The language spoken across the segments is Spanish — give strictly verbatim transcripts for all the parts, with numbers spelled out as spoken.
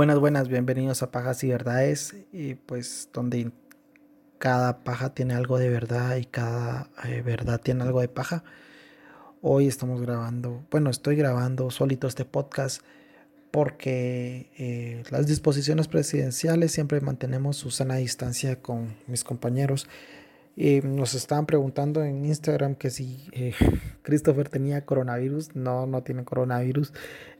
Buenas, buenas, bienvenidos a Pajas y Verdades, y pues donde cada paja tiene algo de verdad y cada eh, verdad tiene algo de paja. Hoy estamos grabando, bueno, estoy grabando solito este podcast porque eh, las disposiciones presidenciales siempre mantenemos su sana distancia con mis compañeros. Eh, nos estaban preguntando en Instagram que si eh, Christopher tenía coronavirus. No, no tiene coronavirus.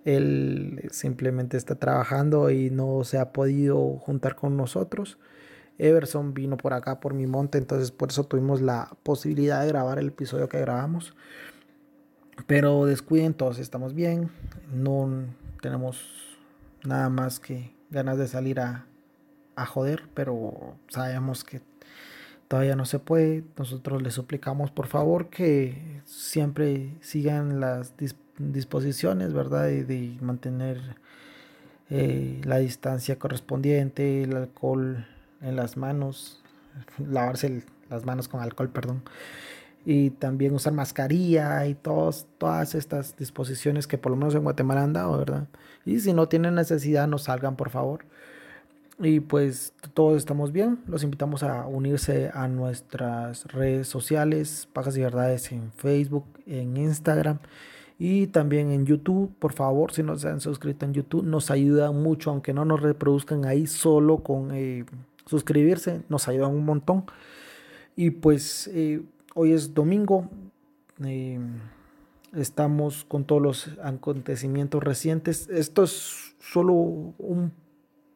Él simplemente está trabajando y no se ha podido juntar con nosotros. Everson vino por acá, por mi monte, entonces por eso tuvimos la posibilidad de grabar el episodio que grabamos. Pero descuiden, todos estamos bien. No tenemos nada más que ganas de salir a, a joder, pero sabemos que todavía no se puede. Nosotros les suplicamos por favor que siempre sigan las dis- disposiciones, ¿verdad? De, de mantener eh, la distancia correspondiente, el alcohol en las manos, lavarse el, las manos con alcohol, perdón, y también usar mascarilla y todos, todas estas disposiciones que por lo menos en Guatemala han dado, ¿verdad? Y si no tienen necesidad, no salgan, por favor. Y pues todos estamos bien. Los invitamos a unirse a nuestras redes sociales, Pajas y Verdades en Facebook, en Instagram y también en YouTube. Por favor, si no se han suscrito en YouTube, nos ayuda mucho, aunque no nos reproduzcan ahí, solo con eh, suscribirse, nos ayudan un montón. Y pues eh, hoy es domingo, eh, estamos con todos los acontecimientos recientes. Esto es solo un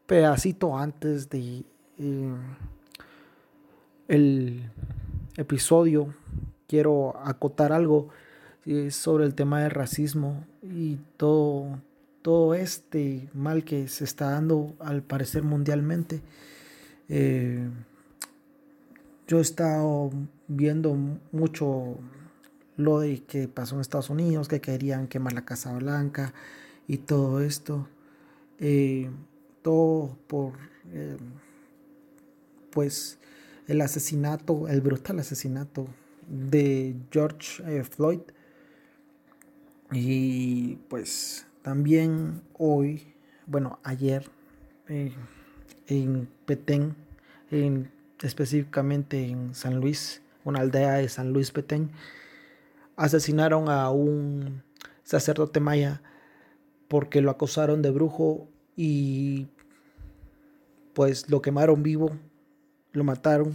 pedacito antes de eh, el episodio. Quiero acotar algo eh, sobre el tema del racismo y todo, todo este mal que se está dando al parecer mundialmente. Eh, yo he estado viendo mucho lo de que pasó en Estados Unidos, que querían quemar la Casa Blanca y todo esto. Eh, todo por eh, pues el asesinato, el brutal asesinato de George eh, Floyd. Y pues también hoy, bueno, ayer eh, en Petén, en, específicamente en San Luis, una aldea de San Luis Petén, asesinaron a un sacerdote maya porque lo acusaron de brujo y pues lo quemaron vivo, lo mataron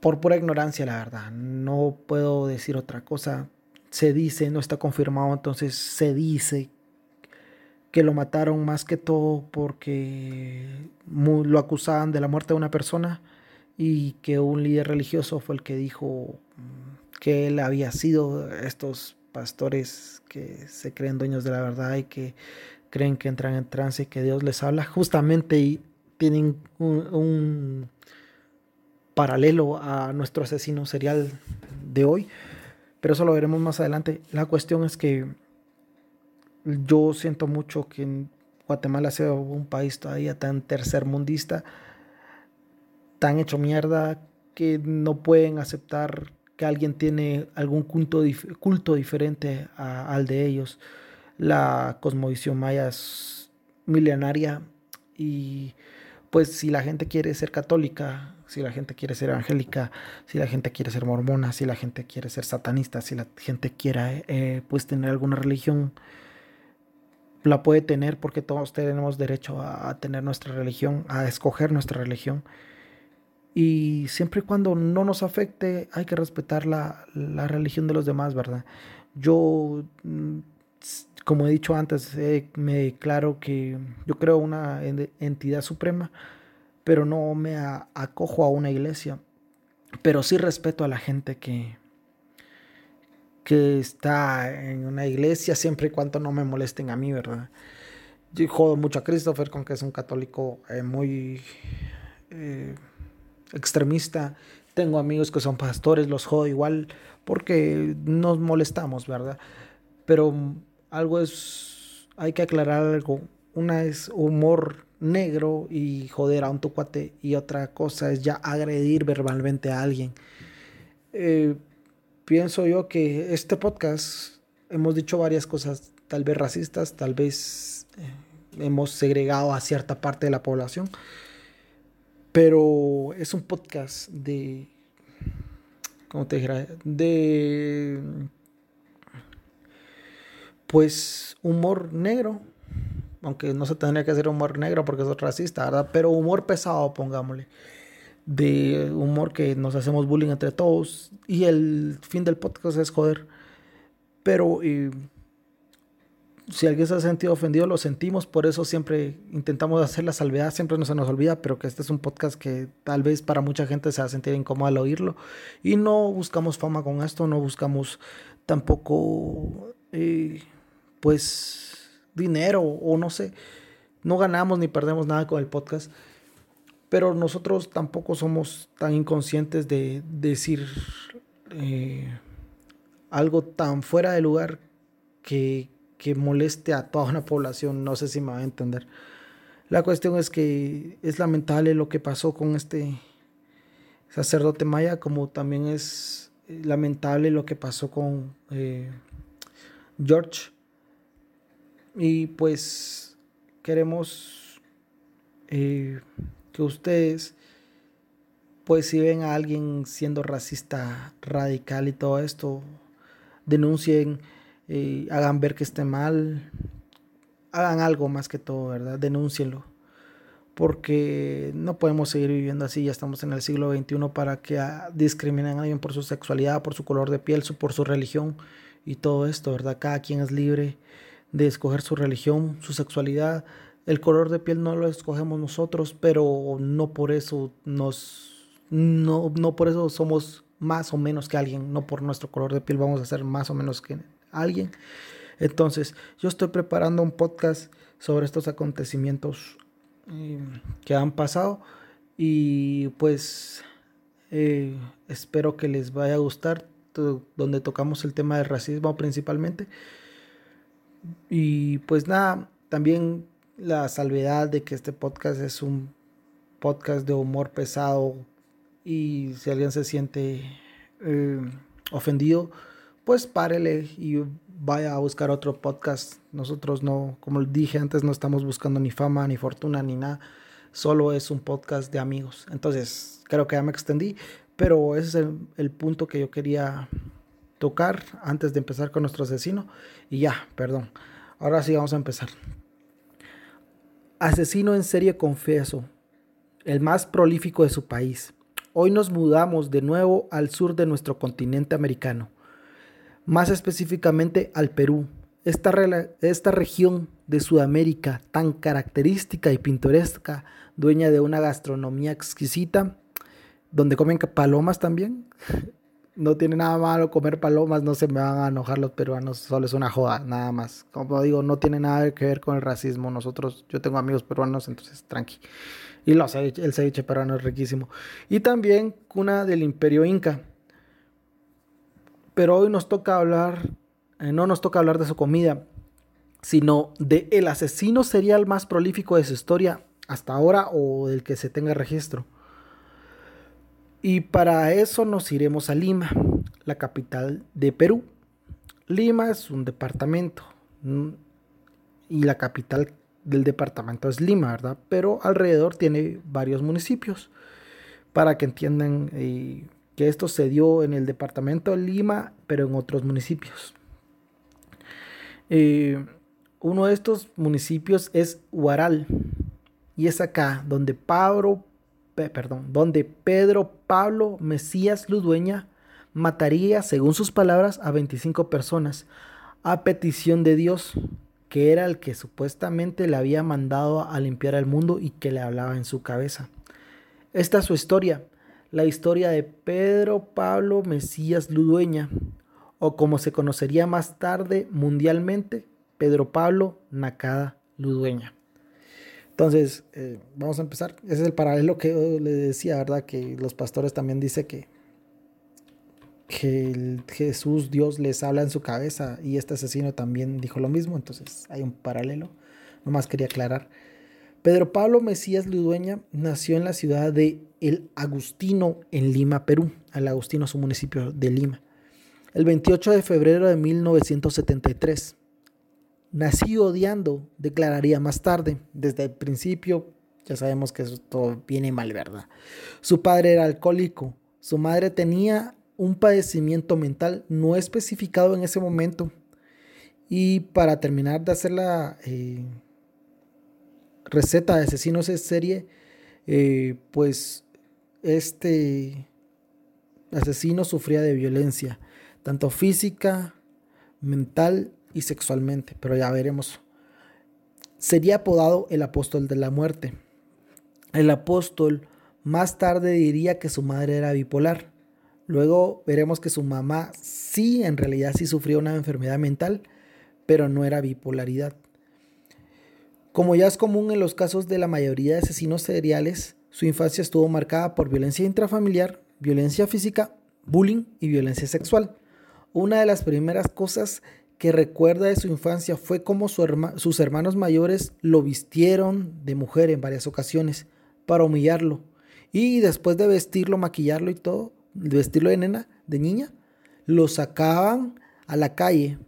por pura ignorancia, la verdad. No puedo decir otra cosa. Se dice, no está confirmado, entonces se dice que lo mataron más que todo porque lo acusaban de la muerte de una persona y que un líder religioso fue el que dijo que él había sido estos pastores que se creen dueños de la verdad y que creen que entran en trance y que Dios les habla. Justamente y tienen un, un paralelo a nuestro asesino serial de hoy, pero eso lo veremos más adelante. La cuestión es que yo siento mucho que Guatemala sea un país todavía tan tercermundista, tan hecho mierda, que no pueden aceptar que alguien tiene algún culto, culto diferente a, al de ellos. La cosmovisión maya es milenaria y pues si la gente quiere ser católica, si la gente quiere ser evangélica, si la gente quiere ser mormona, si la gente quiere ser satanista, si la gente quiere eh, pues tener alguna religión, la puede tener porque todos tenemos derecho a, a tener nuestra religión, a escoger nuestra religión. Y siempre y cuando no nos afecte, hay que respetar la, la religión de los demás, ¿verdad? Yo, como he dicho antes, eh, me declaro que yo creo una entidad suprema, pero no me a, acojo a una iglesia. Pero sí respeto a la gente que, que está en una iglesia, siempre y cuando no me molesten a mí, ¿verdad? Yo jodo mucho a Christopher con que es un católico eh, muy... Eh, extremista. Tengo amigos que son pastores, los jodo igual porque nos molestamos, ¿verdad? Pero algo es, hay que aclarar algo. Una es humor negro y joder a un tucuate, y otra cosa es ya agredir verbalmente a alguien. Eh, pienso yo que este podcast hemos dicho varias cosas tal vez racistas, tal vez hemos segregado a cierta parte de la población, pero es un podcast de, ¿cómo te dijera? De, pues, humor negro, aunque no se tendría que hacer humor negro porque es racista, ¿verdad? Pero humor pesado, pongámosle, de humor que nos hacemos bullying entre todos, y el fin del podcast es joder, pero... Eh, si alguien se ha sentido ofendido, lo sentimos, por eso siempre intentamos hacer la salvedad, siempre no se nos olvida, pero que este es un podcast que tal vez para mucha gente se va a sentir incómodo al oírlo, y no buscamos fama con esto, no buscamos tampoco eh, pues dinero o no sé, no ganamos ni perdemos nada con el podcast, pero nosotros tampoco somos tan inconscientes de, de decir eh, algo tan fuera de lugar que que moleste a toda una población, no sé si me va a entender. La cuestión es que es lamentable lo que pasó con este sacerdote maya, como también es lamentable lo que pasó con eh, George, y pues queremos eh, que ustedes, pues si ven a alguien siendo racista, radical y todo esto, denuncien, Eh, hagan ver que esté mal, hagan algo más que todo, ¿verdad? Denúncienlo, porque no podemos seguir viviendo así, ya estamos en el siglo veintiuno para que a, discriminen a alguien por su sexualidad, por su color de piel, su, por su religión y todo esto, ¿verdad? Cada quien es libre de escoger su religión, su sexualidad, el color de piel no lo escogemos nosotros, pero no por eso nos, no, no por eso somos más o menos que alguien, no por nuestro color de piel vamos a ser más o menos que alguien. Entonces yo estoy preparando un podcast sobre estos acontecimientos eh, que han pasado, y pues eh, espero que les vaya a gustar, to- donde tocamos el tema del racismo principalmente, y pues nada, también la salvedad de que este podcast es un podcast de humor pesado, y si alguien se siente eh, ofendido, pues párele y vaya a buscar otro podcast. Nosotros no, como dije antes, no estamos buscando ni fama, ni fortuna, ni nada. Solo es un podcast de amigos. Entonces, creo que ya me extendí, pero ese es el, el punto que yo quería tocar antes de empezar con nuestro asesino. Y ya, perdón. Ahora sí vamos a empezar. Asesino en serie confeso, el más prolífico de su país. Hoy nos mudamos de nuevo al sur de nuestro continente americano. Más específicamente al Perú, esta, re- esta región de Sudamérica tan característica y pintoresca, dueña de una gastronomía exquisita, donde comen palomas también. No tiene nada malo comer palomas, no se me van a enojar los peruanos, solo es una joda, nada más. Como digo, no tiene nada que ver con el racismo, nosotros, yo tengo amigos peruanos, entonces tranqui. Y los, el ceviche peruano es riquísimo. Y también cuna del Imperio Inca. Pero hoy nos toca hablar, eh, no nos toca hablar de su comida, sino de el asesino serial más prolífico de su historia hasta ahora o del que se tenga registro. Y para eso nos iremos a Lima, la capital de Perú. Lima es un departamento y la capital del departamento es Lima, ¿verdad? Pero alrededor tiene varios municipios, para que entiendan... Eh, que esto se dio en el departamento de Lima, pero en otros municipios. Eh, uno de estos municipios es Huaral, y es acá donde, Pablo, eh, perdón, donde Pedro Pablo Mesías Ludueña mataría, según sus palabras, a veinticinco personas, a petición de Dios, que era el que supuestamente le había mandado a limpiar al mundo y que le hablaba en su cabeza. Esta es su historia. La historia de Pedro Pablo Mesías Ludueña, o como se conocería más tarde mundialmente, Pedro Pablo Nakada Ludueña. Entonces, eh, vamos a empezar. Ese es el paralelo que yo le decía, ¿verdad? Que los pastores también dicen que, que el Jesús, Dios, les habla en su cabeza, y este asesino también dijo lo mismo, entonces hay un paralelo. Nomás quería aclarar. Pedro Pablo Mesías Ludueña nació en la ciudad de El Agustino, en Lima, Perú. El Agustino es un municipio de Lima. El veintiocho de febrero de mil novecientos setenta y tres. Nací odiando, declararía más tarde. Desde el principio ya sabemos que esto viene mal, ¿verdad? Su padre era alcohólico. Su madre tenía un padecimiento mental no especificado en ese momento. Y para terminar de hacer la eh, receta de asesinos en serie, eh, pues este asesino sufría de violencia, tanto física, mental y sexualmente, pero ya veremos. Sería apodado el apóstol de la muerte. El apóstol más tarde diría que su madre era bipolar. Luego veremos que su mamá sí, en realidad sí sufrió una enfermedad mental, pero no era bipolaridad. Como ya es común en los casos de la mayoría de asesinos seriales, su infancia estuvo marcada por violencia intrafamiliar, violencia física, bullying y violencia sexual. Una de las primeras cosas que recuerda de su infancia fue cómo su herma, sus hermanos mayores lo vistieron de mujer en varias ocasiones para humillarlo. Y después de vestirlo, maquillarlo y todo, vestirlo de nena, de niña, lo sacaban a la calle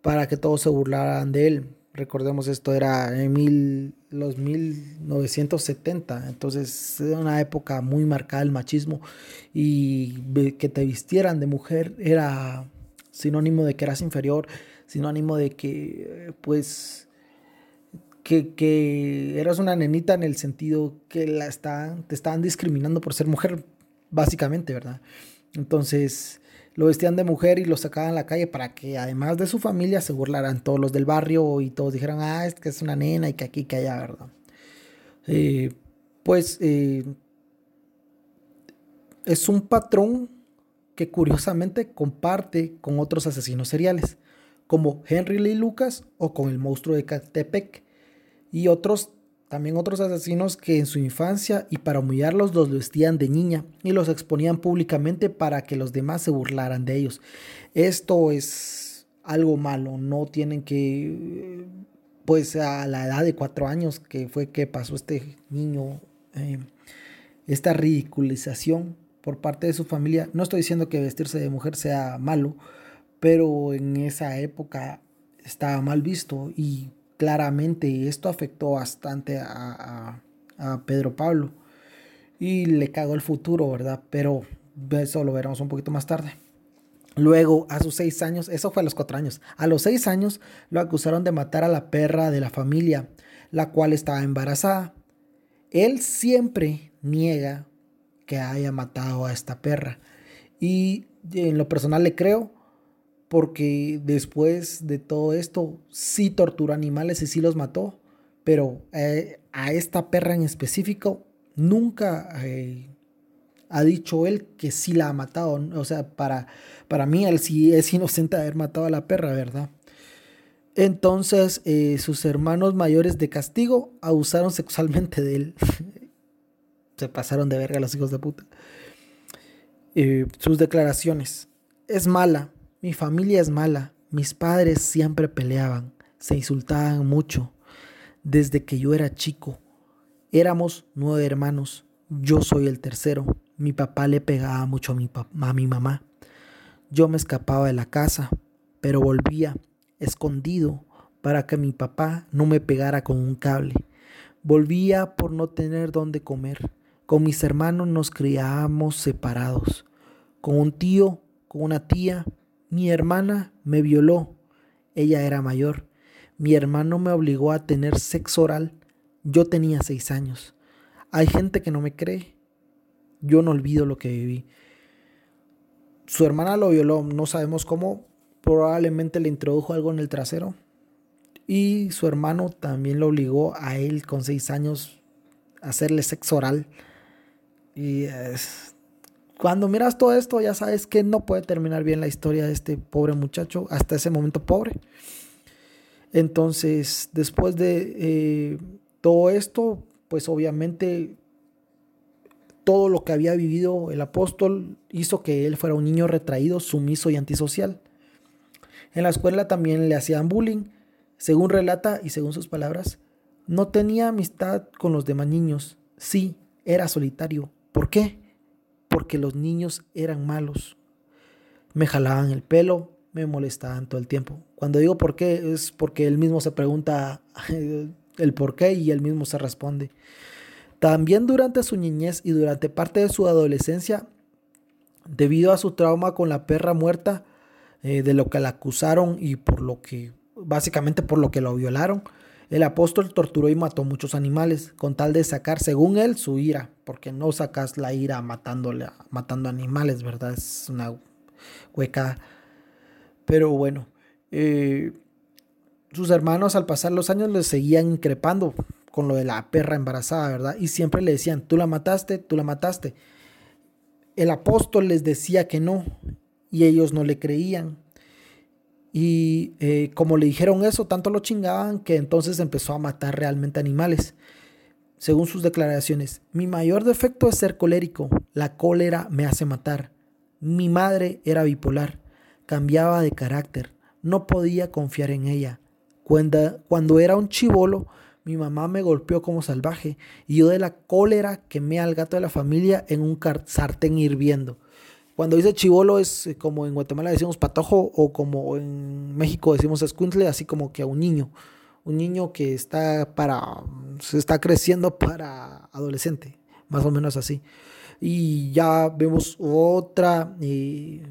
para que todos se burlaran de él. Recordemos, esto era en mil, los mil novecientos setenta, entonces era una época muy marcada el machismo, y que te vistieran de mujer era sinónimo de que eras inferior, sinónimo de que, pues, que, que eras una nenita, en el sentido que la estaban, te estaban discriminando por ser mujer, básicamente, ¿verdad? Entonces lo vestían de mujer y lo sacaban a la calle para que, además de su familia, se burlaran todos los del barrio y todos dijeran, ah, es que es una nena y que aquí, que allá, ¿verdad? Eh, pues eh, es un patrón que curiosamente comparte con otros asesinos seriales, como Henry Lee Lucas o con el Monstruo de Catepec, y otros también otros asesinos que en su infancia y para humillarlos los vestían de niña y los exponían públicamente para que los demás se burlaran de ellos. Esto es algo malo, no tienen que, pues a la edad de cuatro años que fue que pasó este niño, eh, esta ridiculización por parte de su familia. No estoy diciendo que vestirse de mujer sea malo, pero en esa época estaba mal visto y claramente esto afectó bastante a, a, a Pedro Pablo y le cagó el futuro, ¿verdad? Pero eso lo veremos un poquito más tarde. Luego, a sus seis años, eso fue a los cuatro años, a los seis años lo acusaron de matar a la perra de la familia, la cual estaba embarazada. Él siempre niega que haya matado a esta perra, y en lo personal le creo, porque después de todo esto sí torturó animales y sí los mató, pero eh, a esta perra en específico nunca eh, ha dicho él que sí la ha matado. O sea, para, para mí él sí es inocente de haber matado a la perra, ¿verdad? Entonces eh, sus hermanos mayores, de castigo, abusaron sexualmente de él. Se pasaron de verga los hijos de puta. Eh, sus declaraciones: es mala. Mi familia es mala, mis padres siempre peleaban, se insultaban mucho. Desde que yo era chico, éramos nueve hermanos, yo soy el tercero. Mi papá le pegaba mucho a mi, a mi mamá. Yo me escapaba de la casa, pero volvía escondido para que mi papá no me pegara con un cable. Volvía por no tener dónde comer. Con mis hermanos nos criábamos separados, con un tío, con una tía. Mi hermana me violó, ella era mayor. Mi hermano me obligó a tener sexo oral, yo tenía seis años. Hay gente que no me cree, yo no olvido lo que viví. Su hermana lo violó, no sabemos cómo, probablemente le introdujo algo en el trasero. Y su hermano también lo obligó a él con seis años a hacerle sexo oral. Y es... Cuando miras todo esto, ya sabes que no puede terminar bien la historia de este pobre muchacho, hasta ese momento pobre. Entonces, después de eh, todo esto, pues obviamente todo lo que había vivido el apóstol hizo que él fuera un niño retraído, sumiso y antisocial. En la escuela también le hacían bullying. Según relata y según sus palabras, no tenía amistad con los demás niños. Sí, era solitario. ¿Por qué? Porque los niños eran malos. Me jalaban el pelo, me molestaban todo el tiempo. Cuando digo por qué, es porque él mismo se pregunta el por qué y él mismo se responde. También durante su niñez y durante parte de su adolescencia, debido a su trauma con la perra muerta, eh, de lo que la acusaron y por lo que, básicamente por lo que lo violaron, el apóstol torturó y mató muchos animales con tal de sacar, según él, su ira, porque no sacas la ira matándole, matando animales, ¿verdad? Es una hueca. Pero bueno, eh, sus hermanos al pasar los años le seguían increpando con lo de la perra embarazada, ¿verdad? Y siempre le decían, tú la mataste, tú la mataste. El apóstol les decía que no y ellos no le creían. Y eh, como le dijeron eso, tanto lo chingaban que entonces empezó a matar realmente animales. Según sus declaraciones, mi mayor defecto es ser colérico. La cólera me hace matar. Mi madre era bipolar. Cambiaba de carácter. No podía confiar en ella. Cuando, cuando era un chibolo, mi mamá me golpeó como salvaje. Y yo de la cólera quemé al gato de la familia en un sartén hirviendo. Cuando dice chibolo es como en Guatemala decimos patojo o como en México decimos escuincle, así como que a un niño, un niño que está para se está creciendo para adolescente, más o menos así. Y ya vemos otra eh,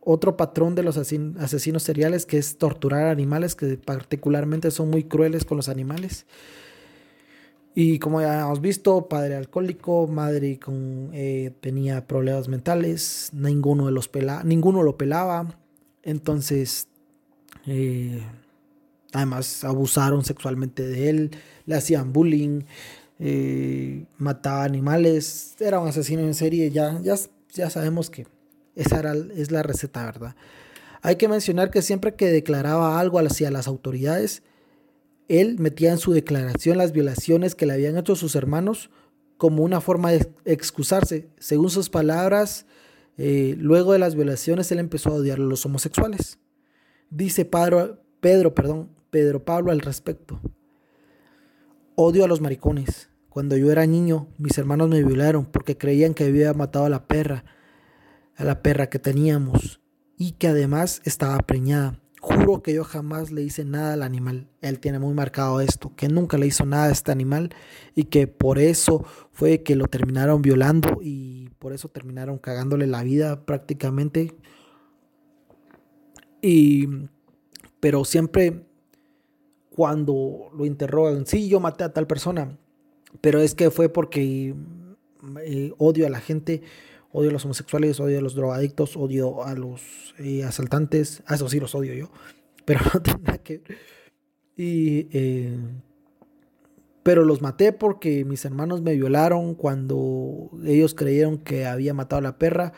otro patrón de los asesinos seriales, que es torturar animales, que particularmente son muy crueles con los animales. Y como ya hemos visto, padre alcohólico, madre con, eh, tenía problemas mentales, ninguno, de los pela, ninguno lo pelaba. Entonces, eh, además abusaron sexualmente de él, le hacían bullying, eh, mataba animales, era un asesino en serie. Ya, ya, ya sabemos que esa era, es la receta, ¿verdad? Hay que mencionar que siempre que declaraba algo hacia las autoridades, él metía en su declaración las violaciones que le habían hecho sus hermanos como una forma de excusarse. Según sus palabras, eh, luego de las violaciones él empezó a odiar a los homosexuales. Dice Pedro, Pedro, perdón, Pedro Pablo al respecto. Odio a los maricones. Cuando yo era niño, mis hermanos me violaron porque creían que había matado a la perra, a la perra que teníamos y que además estaba preñada. Juro que yo jamás le hice nada al animal. Él tiene muy marcado esto, que nunca le hizo nada a este animal y que por eso fue que lo terminaron violando y por eso terminaron cagándole la vida prácticamente. Y, pero siempre cuando lo interrogan, sí, yo maté a tal persona, pero es que fue porque eh, odio a la gente. Odio a los homosexuales, odio a los drogadictos, odio a los eh, asaltantes. Ah, eso sí los odio yo, pero no tiene nada que ver. Y, eh, pero los maté porque mis hermanos me violaron cuando ellos creyeron que había matado a la perra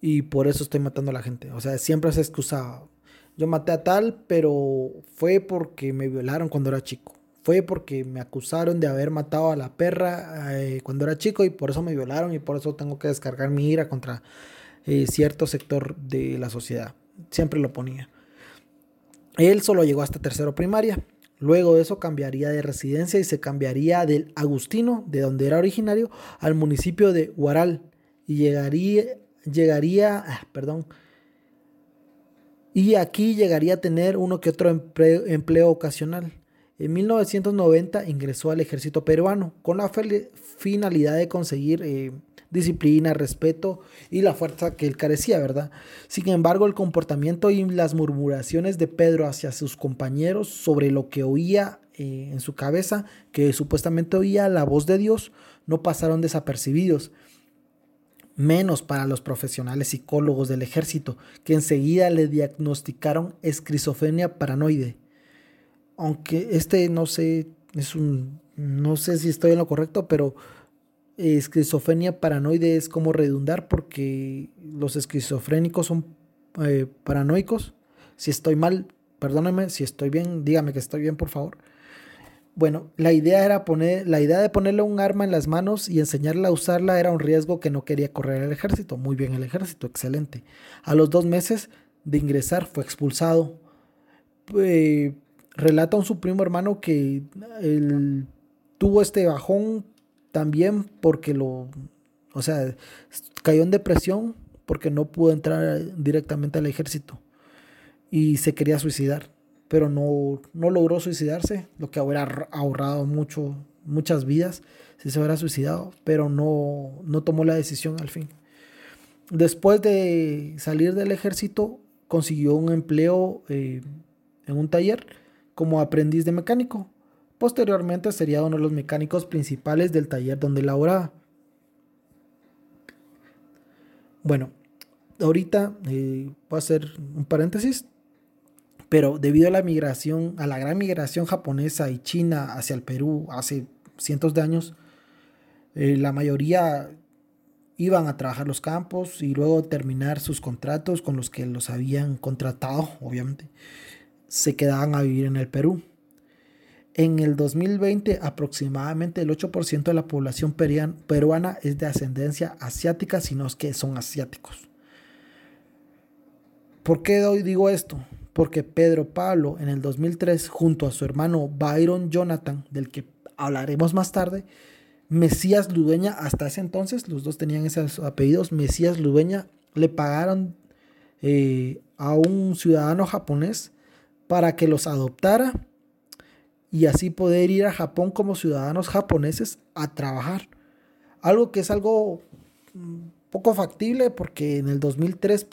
y por eso estoy matando a la gente. O sea, siempre se excusaba. Yo maté a tal, pero fue porque me violaron cuando era chico. Fue porque me acusaron de haber matado a la perra eh, cuando era chico y por eso me violaron y por eso tengo que descargar mi ira contra eh, cierto sector de la sociedad. Siempre lo ponía. Él solo llegó hasta tercero primaria. Luego de eso cambiaría de residencia y se cambiaría del Agustino, de donde era originario, al municipio de Huaral. Y llegaría, llegaría ah, perdón, y aquí llegaría a tener uno que otro empleo, empleo ocasional. En mil novecientos noventa ingresó al ejército peruano con la fel- finalidad de conseguir eh, disciplina, respeto y la fuerza que él carecía, ¿verdad? Sin embargo, el comportamiento y las murmuraciones de Pedro hacia sus compañeros sobre lo que oía eh, en su cabeza, que supuestamente oía la voz de Dios, no pasaron desapercibidos. Menos para los profesionales psicólogos del ejército, que enseguida le diagnosticaron esquizofrenia paranoide. Aunque este no sé, es un, no sé si estoy en lo correcto, pero esquizofrenia paranoide es como redundar porque los esquizofrénicos son eh, paranoicos. Si estoy mal, perdónenme, si estoy bien, dígame que estoy bien, por favor. Bueno, la idea era poner, la idea de ponerle un arma en las manos y enseñarle a usarla era un riesgo que no quería correr el ejército. Muy bien el ejército, excelente. A los dos meses de ingresar fue expulsado. Eh, Relata un su primo hermano que él tuvo este bajón también porque lo, o sea, cayó en depresión porque no pudo entrar directamente al ejército y se quería suicidar, pero no, no logró suicidarse, lo que hubiera ahorrado mucho, muchas vidas si se hubiera suicidado, pero no, no tomó la decisión al fin. Después de salir del ejército, consiguió un empleo eh, en un taller como aprendiz de mecánico. Posteriormente sería uno de los mecánicos principales del taller donde laboraba. Bueno, ahorita eh, voy a hacer un paréntesis, pero debido a la migración, a la gran migración japonesa y china hacia el Perú hace cientos de años, eh, la mayoría iban a trabajar los campos y luego terminar sus contratos con los que los habían contratado, obviamente, se quedaban a vivir en el Perú. En el dos mil veinte, aproximadamente el ocho por ciento de la población peruana es de ascendencia asiática, sino es que son asiáticos. ¿Por qué hoy digo esto? Porque Pedro Pablo en el dos mil tres, junto a su hermano Byron Jonathan, del que hablaremos más tarde, Mesías Ludueña, hasta ese entonces, los dos tenían esos apellidos, Mesías Ludueña, le pagaron eh, a un ciudadano japonés para que los adoptara y así poder ir a Japón como ciudadanos japoneses a trabajar. Algo que es algo poco factible porque en el dos mil tres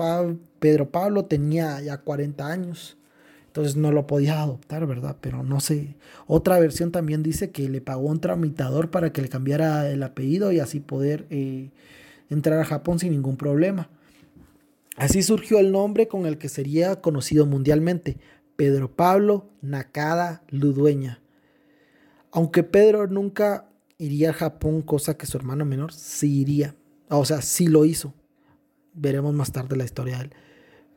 Pedro Pablo tenía ya cuarenta años. Entonces no lo podía adoptar, ¿verdad? Pero no sé. Otra versión también dice que le pagó un tramitador para que le cambiara el apellido y así poder eh, entrar a Japón sin ningún problema. Así surgió el nombre con el que sería conocido mundialmente, Pedro Pablo Nakada Ludueña. Aunque Pedro nunca iría a Japón, cosa que su hermano menor sí iría. O sea, sí lo hizo. Veremos más tarde la historia de él.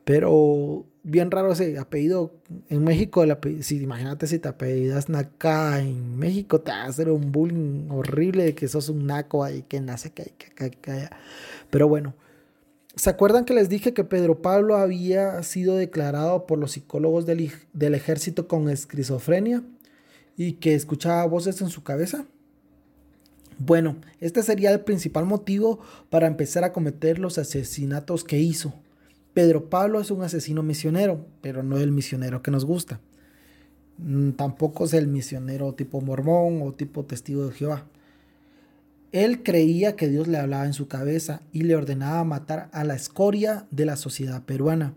Pero bien raro ese apellido. En México, el apellido, si, imagínate si te apellidas Nakada en México, te va a hacer un bullying horrible de que sos un naco ahí, que nace, que que, que, que pero bueno. ¿Se acuerdan que les dije que Pedro Pablo había sido declarado por los psicólogos del, del ejército con esquizofrenia y que escuchaba voces en su cabeza? Bueno, este sería el principal motivo para empezar a cometer los asesinatos que hizo. Pedro Pablo es un asesino misionero, pero no el misionero que nos gusta. Tampoco es el misionero tipo mormón o tipo testigo de Jehová. Él creía que Dios le hablaba en su cabeza y le ordenaba matar a la escoria de la sociedad peruana.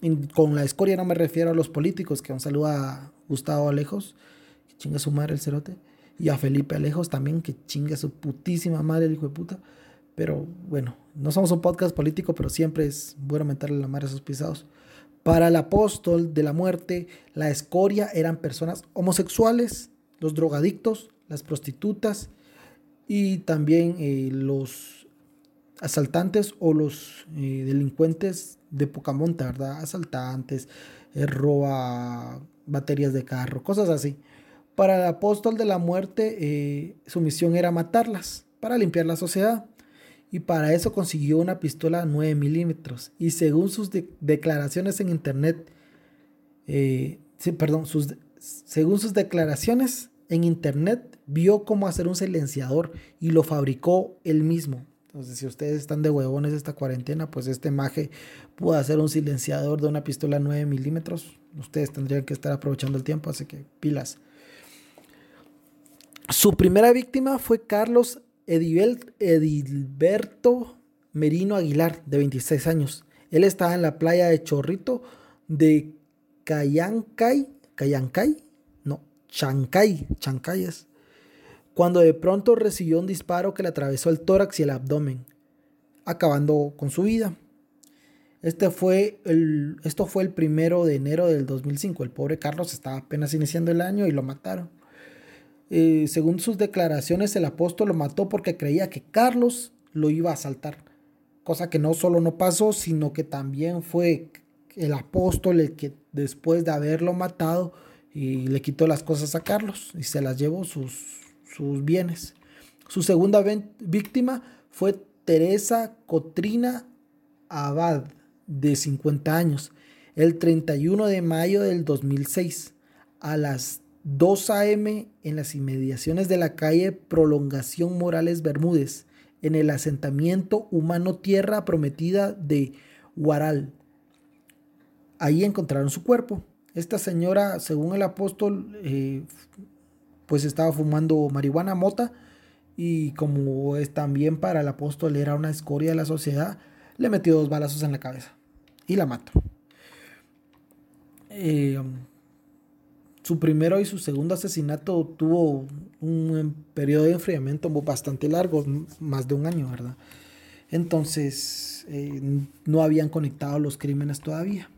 Y con la escoria no me refiero a los políticos, que un saludo a Gustavo Alejos, que chinga su madre el cerote, y a Felipe Alejos también, que chinga su putísima madre el hijo de puta. Pero bueno, no somos un podcast político, pero siempre es bueno meterle la madre a esos pisados. Para el apóstol de la muerte, la escoria eran personas homosexuales, los drogadictos, las prostitutas, y también eh, los asaltantes o los eh, delincuentes de poca monta, ¿verdad? Asaltantes, eh, roba baterías de carro, cosas así. Para el apóstol de la muerte, eh, su misión era matarlas para limpiar la sociedad. Y para eso consiguió una pistola nueve milímetros. Y según sus de- declaraciones en internet, eh, sí, perdón, sus de- según sus declaraciones en internet, vio cómo hacer un silenciador y lo fabricó él mismo. Entonces, si ustedes están de huevones esta cuarentena, pues este maje pudo hacer un silenciador de una pistola nueve milímetros. Ustedes tendrían que estar aprovechando el tiempo, así que pilas. Su primera víctima fue Carlos Edibel, Edilberto Merino Aguilar, de veintiséis años. Él estaba en la playa de Chorrito de Cayancay, Cayancay, no, Chancay, Chancay es. Cuando de pronto recibió un disparo que le atravesó el tórax y el abdomen, acabando con su vida. Este fue el, esto fue el primero de enero del dos mil cinco. El pobre Carlos estaba apenas iniciando el año y lo mataron. Eh, según sus declaraciones, el apóstol lo mató porque creía que Carlos lo iba a asaltar. Cosa que no solo no pasó, sino que también fue el apóstol el que, después de haberlo matado, y le quitó las cosas a Carlos y se las llevó sus... sus bienes. Su segunda víctima fue Teresa Cotrina Abad, de cincuenta años, el treinta y uno de mayo del dos mil seis, a las dos de la mañana en las inmediaciones de la calle Prolongación Morales Bermúdez, en el asentamiento humano Tierra Prometida de Huaral. Ahí encontraron su cuerpo. Esta señora, según el apóstol, eh, pues estaba fumando marihuana, mota, y como es también para el apóstol era una escoria de la sociedad, le metió dos balazos en la cabeza y la mató. Eh, su primero y su segundo asesinato tuvo un periodo de enfriamiento bastante largo, más de un año, ¿verdad? Entonces eh, no habían conectado los crímenes todavía.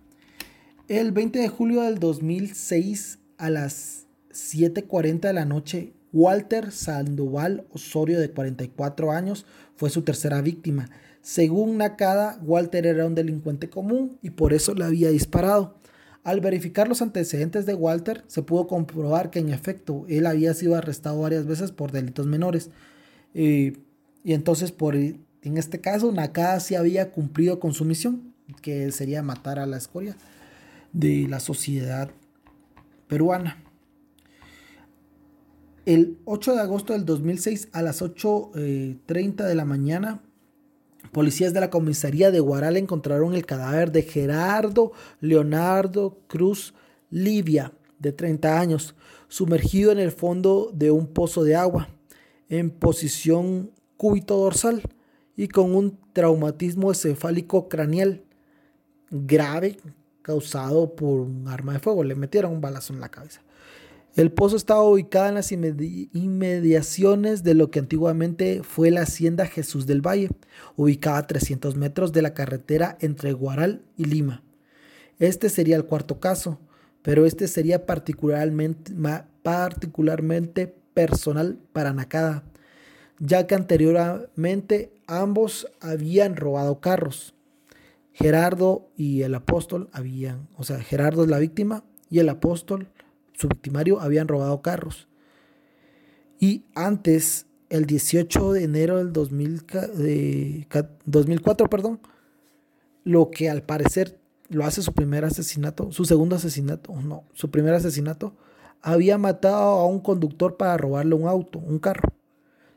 El veinte de julio del dos mil seis a las siete cuarenta de la noche, Walter Sandoval Osorio, de cuarenta y cuatro años, fue su tercera víctima. Según Nakada, Walter era un delincuente común y por eso le había disparado. Al verificar los antecedentes de Walter, se pudo comprobar que en efecto él había sido arrestado varias veces por delitos menores. Eh, y entonces, por, en este caso, Nakada sí había cumplido con su misión, que sería matar a la escoria de la sociedad peruana. El ocho de agosto del dos mil seis a las ocho treinta eh, de la mañana, policías de la comisaría de Huaral encontraron el cadáver de Gerardo Leonardo Cruz Livia, de treinta años, sumergido en el fondo de un pozo de agua, en posición cúbito dorsal y con un traumatismo encefálico craneal grave causado por un arma de fuego. Le metieron un balazo en la cabeza. El pozo estaba ubicado en las inmediaciones de lo que antiguamente fue la Hacienda Jesús del Valle, ubicada a trescientos metros de la carretera entre Huaral y Lima. Este sería el cuarto caso, pero este sería particularmente, particularmente personal para Nakada, ya que anteriormente ambos habían robado carros. Gerardo y el apóstol habían, o sea, Gerardo es la víctima y el apóstol, su victimario, habían robado carros. Y antes, el dieciocho de enero del dos mil cuatro, lo que al parecer lo hace su primer asesinato, su segundo asesinato, no, su primer asesinato, había matado a un conductor para robarle un auto, un carro.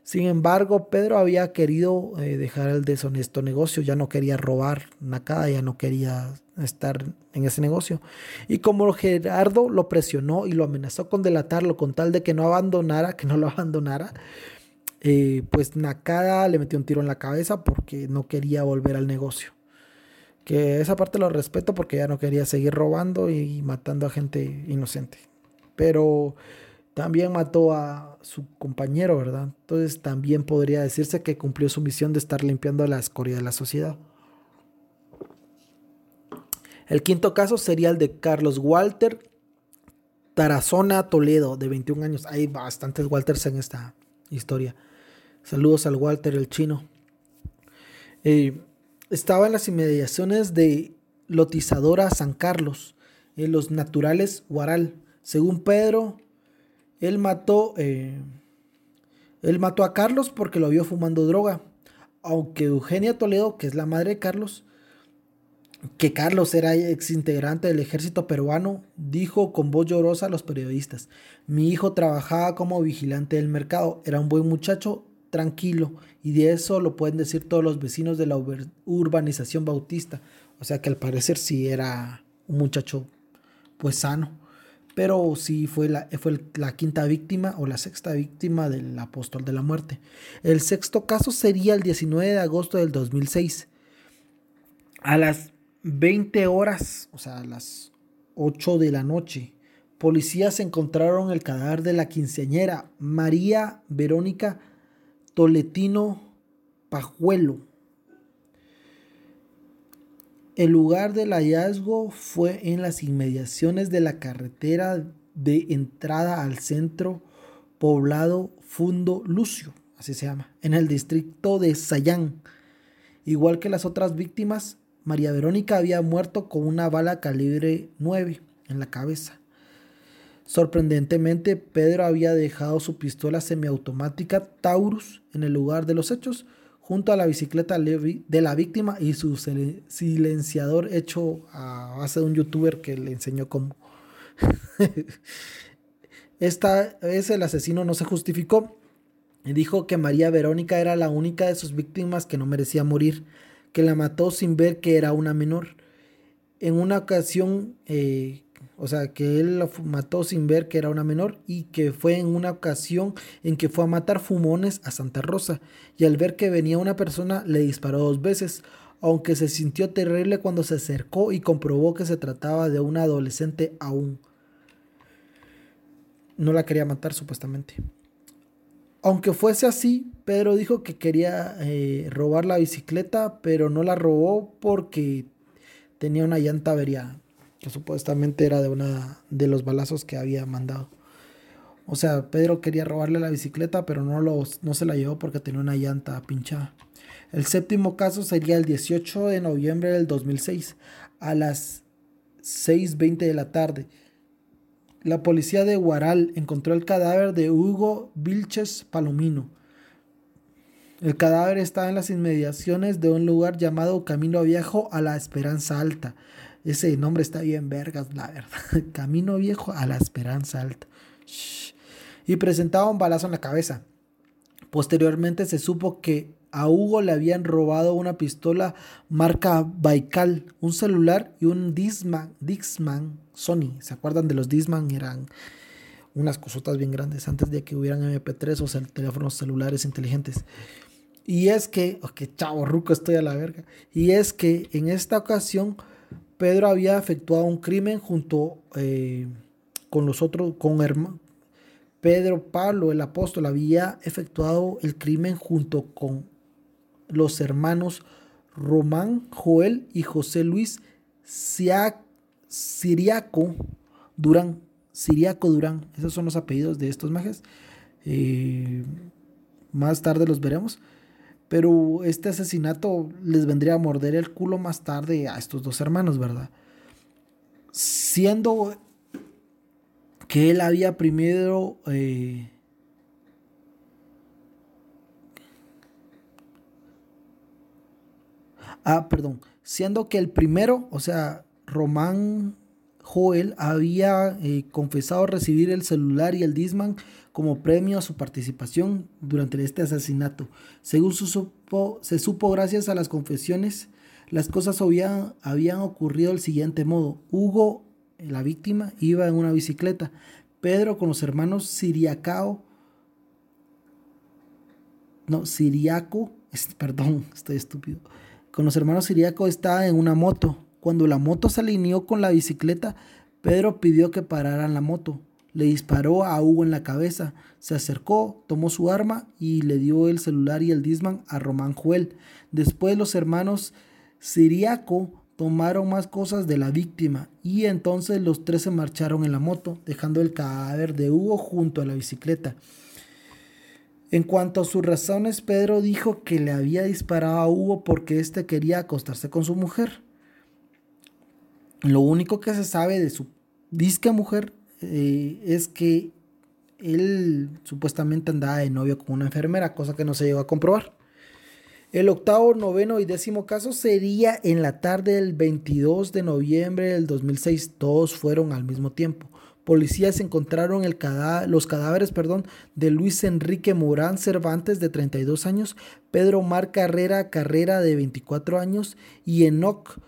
Sin embargo, Pedro había querido eh, dejar el deshonesto negocio, ya no quería robar Nakada, ya no quería estar en ese negocio. Y como Gerardo lo presionó y lo amenazó con delatarlo con tal de que no abandonara, que no lo abandonara, eh, pues Nakada le metió un tiro en la cabeza porque no quería volver al negocio. Que esa parte lo respeto porque ya no quería seguir robando y matando a gente inocente. Pero también mató a su compañero, ¿verdad? Entonces también podría decirse que cumplió su misión de estar limpiando la escoria de la sociedad. El quinto caso sería el de Carlos Walter Tarazona Toledo, de veintiún años. Hay bastantes Walters en esta historia. Saludos al Walter, el chino. Eh, estaba en las inmediaciones de Lotizadora San Carlos, en los naturales Huaral. Según Pedro, Él mató, eh, él mató a Carlos porque lo vio fumando droga, aunque Eugenia Toledo, que es la madre de Carlos, que Carlos era exintegrante del ejército peruano, dijo con voz llorosa a los periodistas: mi hijo trabajaba como vigilante del mercado, era un buen muchacho, tranquilo, y de eso lo pueden decir todos los vecinos de la urbanización Bautista. O sea que al parecer sí era un muchacho pues sano. Pero sí fue, la, fue la quinta víctima o la sexta víctima del apóstol de la muerte. El sexto caso sería el diecinueve de agosto del dos mil seis. A las veinte horas, o sea, a las ocho de la noche, policías encontraron el cadáver de la quinceañera María Verónica Toletino Pajuelo. El lugar del hallazgo fue en las inmediaciones de la carretera de entrada al centro poblado Fundo Lucio, así se llama, en el distrito de Sayán. Igual que las otras víctimas, María Verónica había muerto con una bala calibre nueve en la cabeza. Sorprendentemente, Pedro había dejado su pistola semiautomática Taurus en el lugar de los hechos, junto a la bicicleta de la víctima y su silenciador hecho a base de un youtuber que le enseñó cómo. Esta vez el asesino no se justificó Dijo que María Verónica era la única de sus víctimas que no merecía morir, que la mató sin ver que era una menor. En una ocasión, eh, o sea, que él la mató sin ver que era una menor, y que fue en una ocasión en que fue a matar fumones a Santa Rosa, y al ver que venía una persona le disparó dos veces, aunque se sintió terrible cuando se acercó y comprobó que se trataba de una adolescente aún. No la quería matar, supuestamente. Aunque fuese así, Pedro dijo que quería eh, robar la bicicleta, pero no la robó porque tenía una llanta averiada, que supuestamente era de una de los balazos que había mandado. O sea, Pedro quería robarle la bicicleta, pero no, lo, no se la llevó porque tenía una llanta pinchada. El séptimo caso sería el dieciocho de noviembre del dos mil seis, a las seis veinte de la tarde. La policía de Huaral encontró el cadáver de Hugo Vilches Palomino. El cadáver estaba en las inmediaciones de un lugar llamado Camino Viejo a la Esperanza Alta. Ese nombre está bien vergas, la verdad. Camino Viejo a la Esperanza Alta. Shh. Y presentaba un balazo en la cabeza. Posteriormente se supo que a Hugo le habían robado una pistola marca Baikal, un celular y un Discman, Discman Sony. ¿Se acuerdan de los Discman? Eran unas cosotas bien grandes antes de que hubieran eme pe tres o sea, teléfonos celulares inteligentes. Y es que, oh, qué chavo ruco estoy a la verga. Y es que en esta ocasión Pedro había efectuado un crimen junto eh, con los otros, con hermanos. Pedro Pablo, el apóstol, había efectuado el crimen junto con los hermanos Román, Joel y José Luis Ciriaco Durán. Ciriaco Durán, esos son los apellidos de estos majes. Eh, más tarde los veremos. Pero este asesinato les vendría a morder el culo más tarde a estos dos hermanos, ¿verdad? Siendo que él había primero... Eh, Ah, perdón, siendo que el primero, o sea, Román Joel, había eh, confesado recibir el celular y el Discman como premio a su participación durante este asesinato. Según se supo, se supo gracias a las confesiones, las cosas habían, habían ocurrido del siguiente modo. Hugo, la víctima, iba en una bicicleta. Pedro con los hermanos Ciriaco, no, Ciriaco, perdón, estoy estúpido. Con los hermanos Ciriaco estaba en una moto. Cuando la moto se alineó con la bicicleta, Pedro pidió que pararan la moto. Le disparó a Hugo en la cabeza. Se acercó, tomó su arma y le dio el celular y el Discman a Román Joel. Después los hermanos Ciriaco tomaron más cosas de la víctima y entonces los tres se marcharon en la moto, dejando el cadáver de Hugo junto a la bicicleta. En cuanto a sus razones, Pedro dijo que le había disparado a Hugo porque éste quería acostarse con su mujer. Lo único que se sabe de su disque mujer eh, es que él supuestamente andaba de novio con una enfermera, cosa que no se llegó a comprobar. El octavo, noveno y décimo caso sería en la tarde del veintidós de noviembre del dos mil seis. Todos fueron al mismo tiempo. Policías encontraron el cadáver, los cadáveres perdón, de Luis Enrique Morán Cervantes, de treinta y dos años, Pedro Mar Carrera Carrera, de veinticuatro años, y Enoc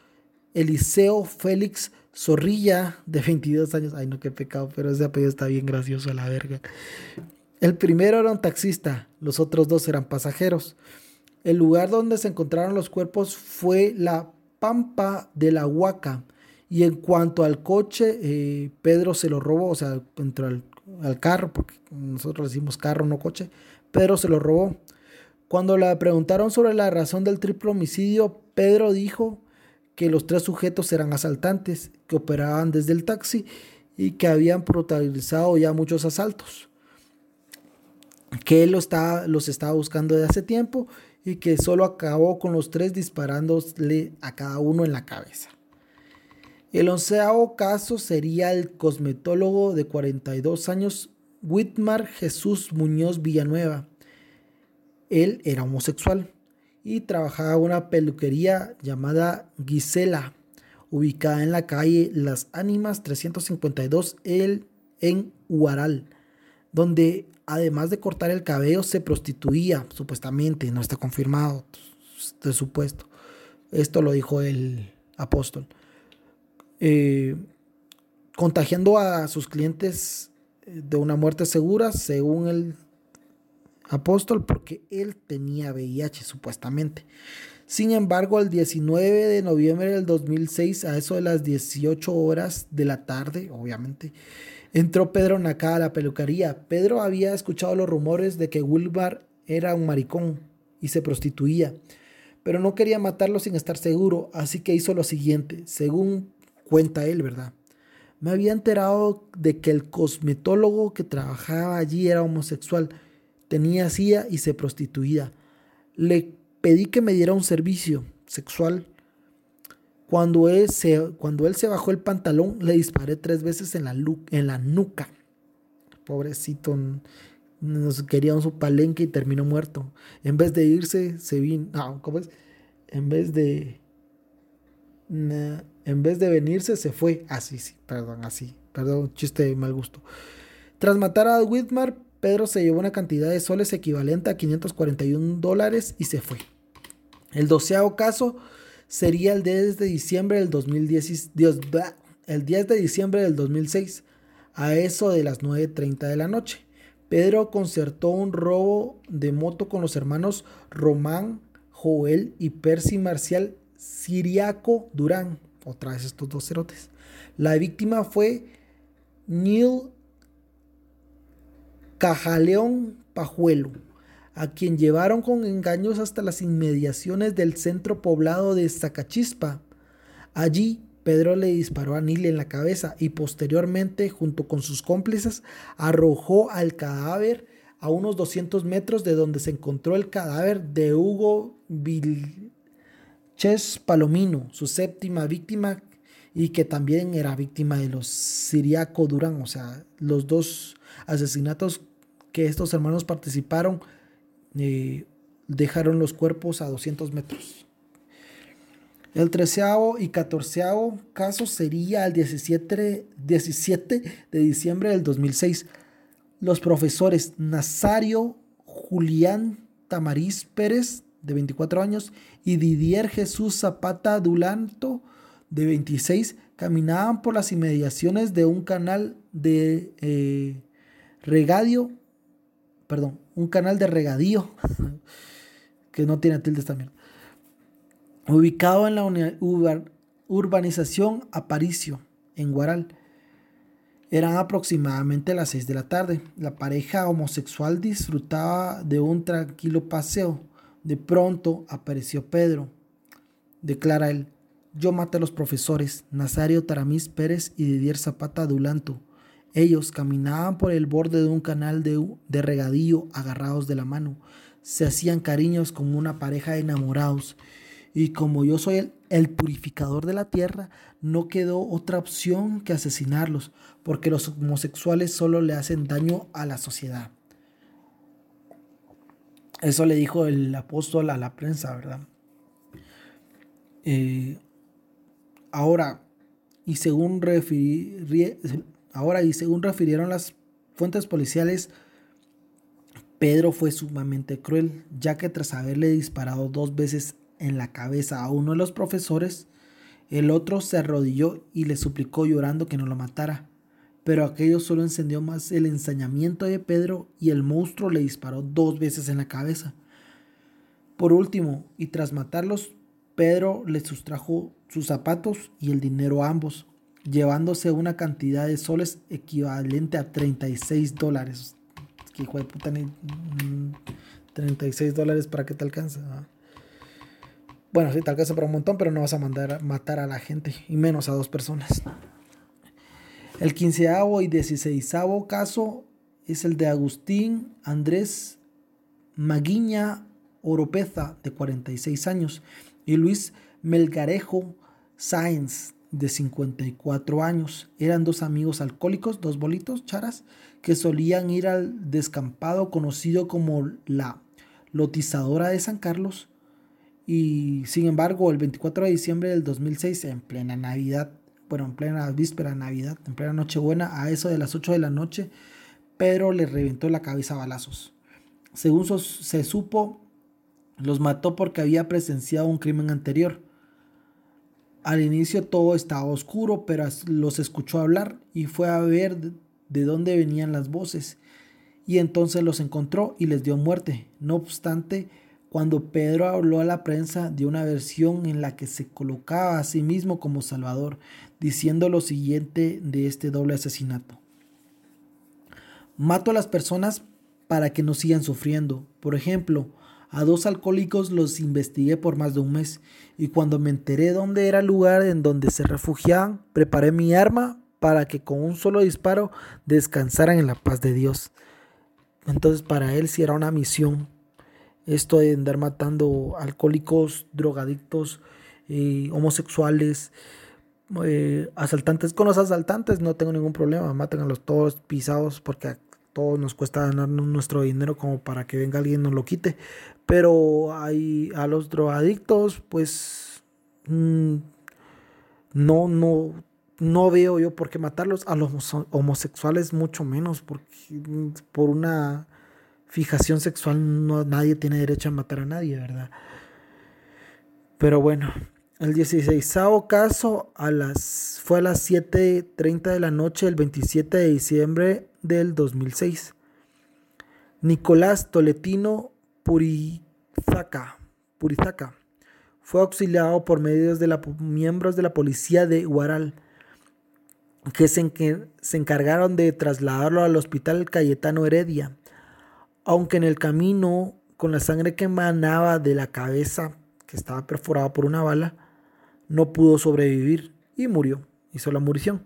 Eliseo Félix Zorrilla, de veintidós años. Ay, no, qué pecado, pero ese apellido está bien gracioso a la verga. El primero era un taxista, los otros dos eran pasajeros. El lugar donde se encontraron los cuerpos fue la Pampa de la Huaca. Y en cuanto al coche, eh, Pedro se lo robó, o sea, entró al, al carro, porque nosotros decimos carro, no coche. Pedro se lo robó. Cuando le preguntaron sobre la razón del triple homicidio, Pedro dijo que los tres sujetos eran asaltantes, que operaban desde el taxi y que habían protagonizado ya muchos asaltos, que él los estaba, los estaba buscando desde hace tiempo y que solo acabó con los tres disparándole a cada uno en la cabeza. El onceavo caso sería el cosmetólogo de cuarenta y dos años, Wilmar Jesús Muñoz Villanueva. Él era homosexual y trabajaba en una peluquería llamada Gisela, ubicada en la calle Las Ánimas trescientos cincuenta y dos en Huaral, donde además de cortar el cabello, se prostituía, supuestamente, no está confirmado, de supuesto. Esto lo dijo el apóstol. Eh, contagiando a sus clientes de una muerte segura, según el apóstol, porque él tenía V I H, supuestamente. Sin embargo, el diecinueve de noviembre del dos mil seis, a eso de las dieciocho horas de la tarde, obviamente, entró Pedro Nakada a la peluquería. Pedro había escuchado los rumores de que Wilmar era un maricón y se prostituía, pero no quería matarlo sin estar seguro, así que hizo lo siguiente, según cuenta él, ¿verdad? Me había enterado de que el cosmetólogo que trabajaba allí era homosexual, tenía SIDA y se prostituía. Le pedí que me diera un servicio sexual. Cuando él se, cuando él se bajó el pantalón, le disparé tres veces en la, lu- en la nuca. Pobrecito, nos quería un palenque y terminó muerto. En vez de irse, se vino. No, ¿cómo es? En vez de. Nah, en vez de venirse, se fue. Así, ah, sí, perdón, así. Perdón, chiste de mal gusto. Tras matar a Wilmar, Pedro se llevó una cantidad de soles equivalente a quinientos cuarenta y un dólares y se fue. El doceavo caso sería el diez de diciembre del dos mil diez, el diez de diciembre del dos mil seis, a eso de las nueve treinta de la noche. Pedro concertó un robo de moto con los hermanos Román, Joel y Percy Marcial Ciriaco Durán. Otra vez estos dos cerotes. La víctima fue Neil Cajaleón Pajuelo, a quien llevaron con engaños hasta las inmediaciones del centro poblado de Zacachispa. Allí, Pedro le disparó a Neil en la cabeza y posteriormente, junto con sus cómplices, arrojó al cadáver a unos doscientos metros de donde se encontró el cadáver de Hugo Vilches Palomino, su séptima víctima, y que también era víctima de los Ciriaco Durán. O sea, los dos asesinatos que estos hermanos participaron, eh, dejaron los cuerpos a doscientos metros. El treceavo y catorceavo caso sería el diecisiete de diciembre del dos mil seis. Los profesores Nazario Julián Tamariz Pérez, de veinticuatro años, y Didier Jesús Zapata Dulanto, de veintiséis, caminaban por las inmediaciones de un canal de eh, regadío, perdón, un canal de regadío, que no tiene tildes también, ubicado en la uni- urbanización Aparicio, en Huaral. Eran aproximadamente las seis de la tarde. La pareja homosexual disfrutaba de un tranquilo paseo. De pronto apareció Pedro, declara él. Yo maté a los profesores Nazario Taramis Pérez y Didier Zapata Dulanto. Ellos caminaban por el borde de un canal de, de regadío agarrados de la mano. Se hacían cariños como una pareja de enamorados. Y como yo soy el, el purificador de la tierra, no quedó otra opción que asesinarlos, porque los homosexuales solo le hacen daño a la sociedad. Eso le dijo el apóstol a la prensa, ¿verdad? Eh... Ahora y, según refiri- ahora, y según refirieron las fuentes policiales, Pedro fue sumamente cruel, ya que tras haberle disparado dos veces en la cabeza a uno de los profesores, el otro se arrodilló y le suplicó llorando que no lo matara. Pero aquello solo encendió más el ensañamiento de Pedro y el monstruo le disparó dos veces en la cabeza. Por último, y tras matarlos, Pedro le sustrajo sus zapatos y el dinero a ambos, llevándose una cantidad de soles equivalente a treinta y seis dólares. Que hijo de puta, ni treinta y seis dólares para qué te alcanza, ¿no? Bueno, sí te alcanza para un montón, pero no vas a mandar a matar a la gente, y menos a dos personas. El quinceavo y dieciséisavo caso es el de Agustín Andrés Maguiña Oropeza, de cuarenta y seis años, y Luis Melgarejo Sáenz, de cincuenta y cuatro años. Eran dos amigos alcohólicos, dos bolitos, charas, que solían ir al descampado conocido como la Lotizadora de San Carlos. Y sin embargo, el veinticuatro de diciembre del dos mil seis, en plena Navidad, bueno, en plena víspera de Navidad, en plena Nochebuena, a eso de las ocho de la noche, Pedro le reventó la cabeza a balazos. Según se supo, los mató porque había presenciado un crimen anterior. Al inicio todo estaba oscuro, pero los escuchó hablar y fue a ver de dónde venían las voces. Y entonces los encontró y les dio muerte. No obstante, cuando Pedro habló a la prensa, dio una versión en la que se colocaba a sí mismo como salvador, diciendo lo siguiente de este doble asesinato. Mato a las personas para que no sigan sufriendo. Por ejemplo, a dos alcohólicos los investigué por más de un mes, y cuando me enteré dónde era el lugar en donde se refugiaban, preparé mi arma para que con un solo disparo descansaran en la paz de Dios. Entonces para él sí era una misión esto de andar matando alcohólicos, drogadictos, eh, homosexuales, eh, asaltantes. Con los asaltantes no tengo ningún problema, matan a los todos pisados porque a todos nos cuesta ganarnos nuestro dinero como para que venga alguien y nos lo quite. Pero hay, a los drogadictos pues mmm, no, no, no veo yo por qué matarlos, a los homosexuales mucho menos, porque por una fijación sexual no, nadie tiene derecho a matar a nadie, ¿verdad? Pero bueno, el dieciseisavo caso a las, fue a las siete treinta de la noche el veintisiete de diciembre del dos mil seis. Nicolás Toletino Purizaca, Purizaca fue auxiliado por medios de la, miembros de la policía de Huaral, que se, enc- se encargaron de trasladarlo al hospital Cayetano Heredia. Aunque en el camino, con la sangre que emanaba de la cabeza, que estaba perforada por una bala, no pudo sobrevivir y murió, hizo la murición.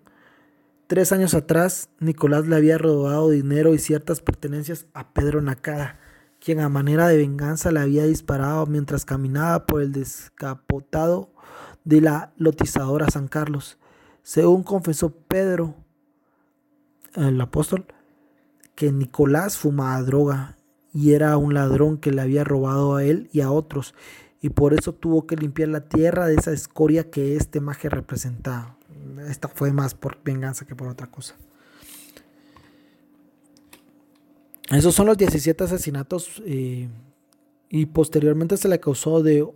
Tres años atrás, Nicolás le había robado dinero y ciertas pertenencias a Pedro Nakada, quien a manera de venganza le había disparado mientras caminaba por el descapotado de la lotizadora San Carlos. Según confesó Pedro, el apóstol, que Nicolás fumaba droga y era un ladrón que le había robado a él y a otros, y por eso tuvo que limpiar la tierra de esa escoria que este maje representaba. Esta fue más por venganza que por otra cosa. Esos son los diecisiete asesinatos, eh, y posteriormente se le acusó de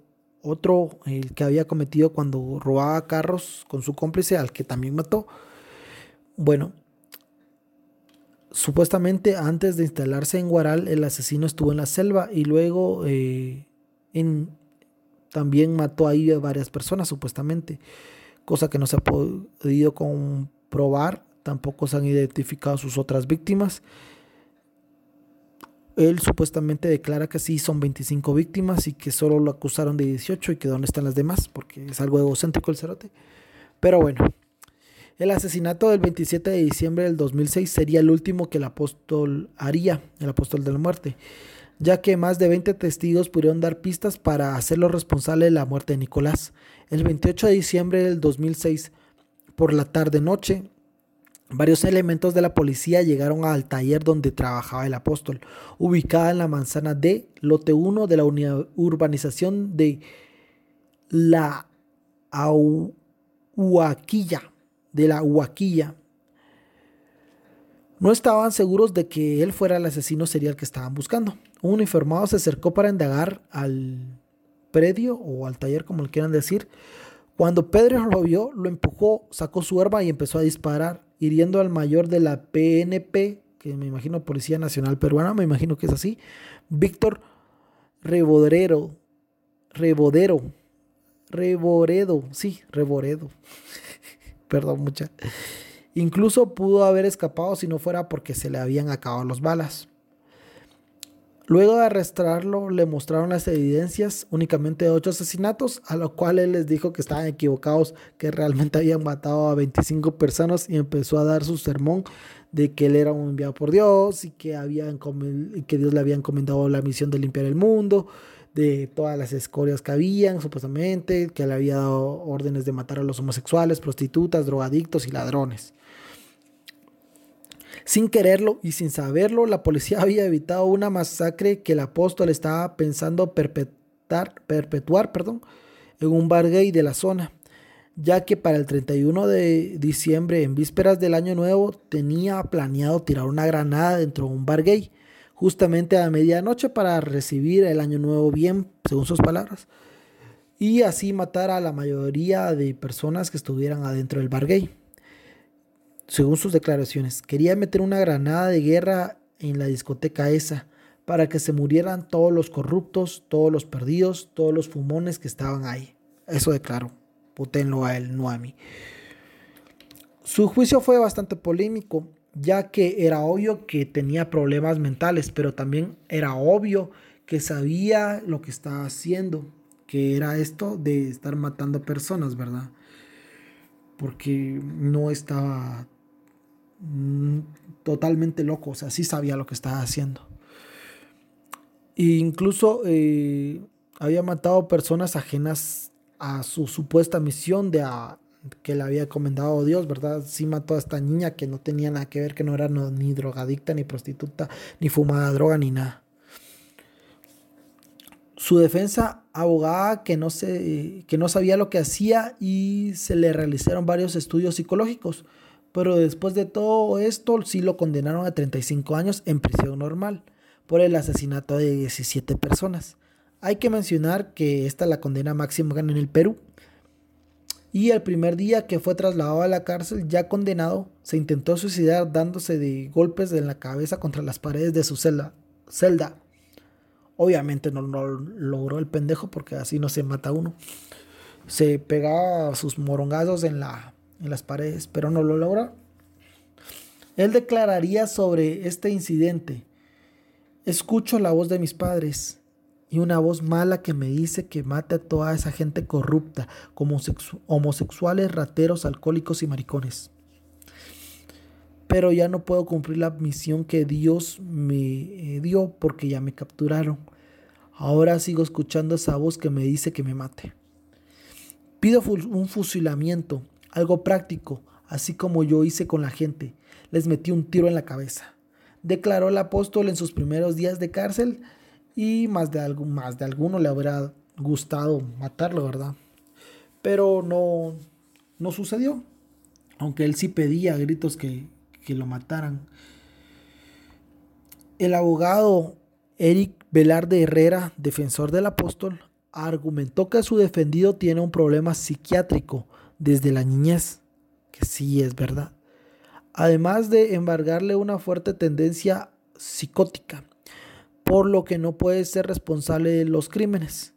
otro, el que había cometido cuando robaba carros con su cómplice, al que también mató. Bueno, supuestamente antes de instalarse en Huaral, el asesino estuvo en la selva y luego eh, en, también mató ahí a varias personas, supuestamente, cosa que no se ha podido comprobar. Tampoco se han identificado sus otras víctimas. Él supuestamente declara que sí son veinticinco víctimas y que solo lo acusaron de dieciocho y que dónde están las demás, porque es algo egocéntrico el cerote. Pero bueno, el asesinato del veintisiete de diciembre del dos mil seis sería el último que el apóstol haría, el apóstol de la muerte, ya que más de veinte testigos pudieron dar pistas para hacerlo responsable de la muerte de Nicolás. El veintiocho de diciembre del dos mil seis, por la tarde-noche, varios elementos de la policía llegaron al taller donde trabajaba el apóstol, ubicada en la manzana D, lote uno de la uni- urbanización de la Au- Huaquilla. de la Huaquilla. No estaban seguros de que él fuera el asesino serial que estaban buscando. Un uniformado se acercó para indagar al predio o al taller, como le quieran decir. Cuando Pedro lo vio, lo empujó, sacó su arma y empezó a disparar, hiriendo al mayor de la P N P, que me imagino Policía Nacional Peruana, me imagino que es así, Víctor Reboredo, Reboredo, Reboredo, sí, Reboredo. Perdón, mucha. Incluso pudo haber escapado si no fuera porque se le habían acabado las balas. Luego de arrestarlo, le mostraron las evidencias únicamente de ocho asesinatos, a lo cual él les dijo que estaban equivocados, que realmente habían matado a veinticinco personas, y empezó a dar su sermón de que él era un enviado por Dios y que, habían, que Dios le había encomendado la misión de limpiar el mundo de todas las escorias que habían, supuestamente, que le había dado órdenes de matar a los homosexuales, prostitutas, drogadictos y ladrones. Sin quererlo y sin saberlo, la policía había evitado una masacre que el apóstol estaba pensando perpetuar, perpetuar perdón, en un bar gay de la zona. ya que para el treinta y uno de diciembre, en vísperas del Año Nuevo, tenía planeado tirar una granada dentro de un bar gay, justamente a medianoche para recibir el Año Nuevo bien, según sus palabras, y así matar a la mayoría de personas que estuvieran adentro del bar gay. Según sus declaraciones, quería meter una granada de guerra en la discoteca esa, para que se murieran todos los corruptos, todos los perdidos, todos los fumones que estaban ahí. Eso declaró. Pótenlo a él, no a mí. Su juicio fue bastante polémico, ya que era obvio que tenía problemas mentales, pero también era obvio que sabía lo que estaba haciendo, que era esto de estar matando personas, ¿verdad? Porque no estaba totalmente loco, o sea, sí sabía lo que estaba haciendo. E incluso eh, había matado personas ajenas a su supuesta misión de a, que le había encomendado Dios, ¿verdad? Sí mató a esta niña que no tenía nada que ver, que no era no, ni drogadicta, ni prostituta, ni fumada droga, ni nada. Su defensa abogaba que no, se, que no sabía lo que hacía y se le realizaron varios estudios psicológicos, pero después de todo esto sí lo condenaron a treinta y cinco años en prisión normal por el asesinato de diecisiete personas. Hay que mencionar que esta es la condena máxima en el Perú. Y el primer día que fue trasladado a la cárcel, ya condenado, se intentó suicidar dándose de golpes en la cabeza contra las paredes de su celda. celda. Obviamente no lo logró el pendejo, porque así no se mata uno. Se pegaba sus morongazos en, la, en las paredes, pero no lo logró. Él declararía sobre este incidente: escucho la voz de mis padres y una voz mala que me dice que mate a toda esa gente corrupta, como homosexuales, rateros, alcohólicos y maricones. Pero ya no puedo cumplir la misión que Dios me dio porque ya me capturaron. Ahora sigo escuchando esa voz que me dice que me mate. Pido un fusilamiento, algo práctico, así como yo hice con la gente. Les metí un tiro en la cabeza. Declaró el apóstol en sus primeros días de cárcel, y más de, algo, más de alguno le habrá gustado matarlo, ¿verdad? Pero no, no sucedió, aunque él sí pedía a gritos que, que lo mataran. El abogado Eric Velarde Herrera, defensor del apóstol, argumentó que su defendido tiene un problema psiquiátrico desde la niñez, que sí es verdad, además de embargarle una fuerte tendencia psicótica, por lo que no puede ser responsable de los crímenes.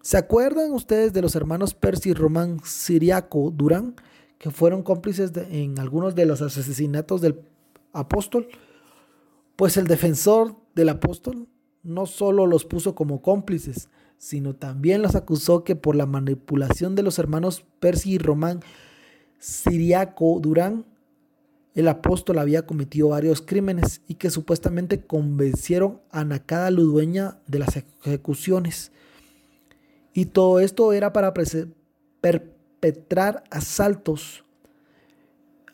¿Se acuerdan ustedes de los hermanos Percy y Román Ciriaco Durán, que fueron cómplices de, en algunos de los asesinatos del apóstol? Pues el defensor del apóstol no solo los puso como cómplices, sino también los acusó que por la manipulación de los hermanos Percy y Román Ciriaco Durán, el apóstol había cometido varios crímenes y que supuestamente convencieron a Nakada Ludueña de las ejecuciones. Y todo esto era para pre- perpetrar asaltos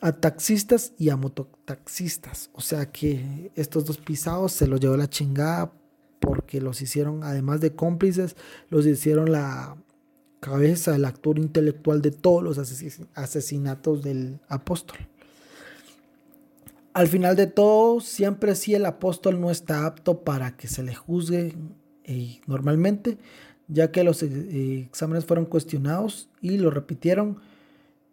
a taxistas y a mototaxistas. O sea que estos dos pisados se los llevó la chingada porque los hicieron, además de cómplices, los hicieron la cabeza, el actor intelectual de todos los ases- asesinatos del apóstol. Al final de todo, siempre sí el apóstol no está apto para que se le juzgue eh, normalmente, ya que los eh, exámenes fueron cuestionados y lo repitieron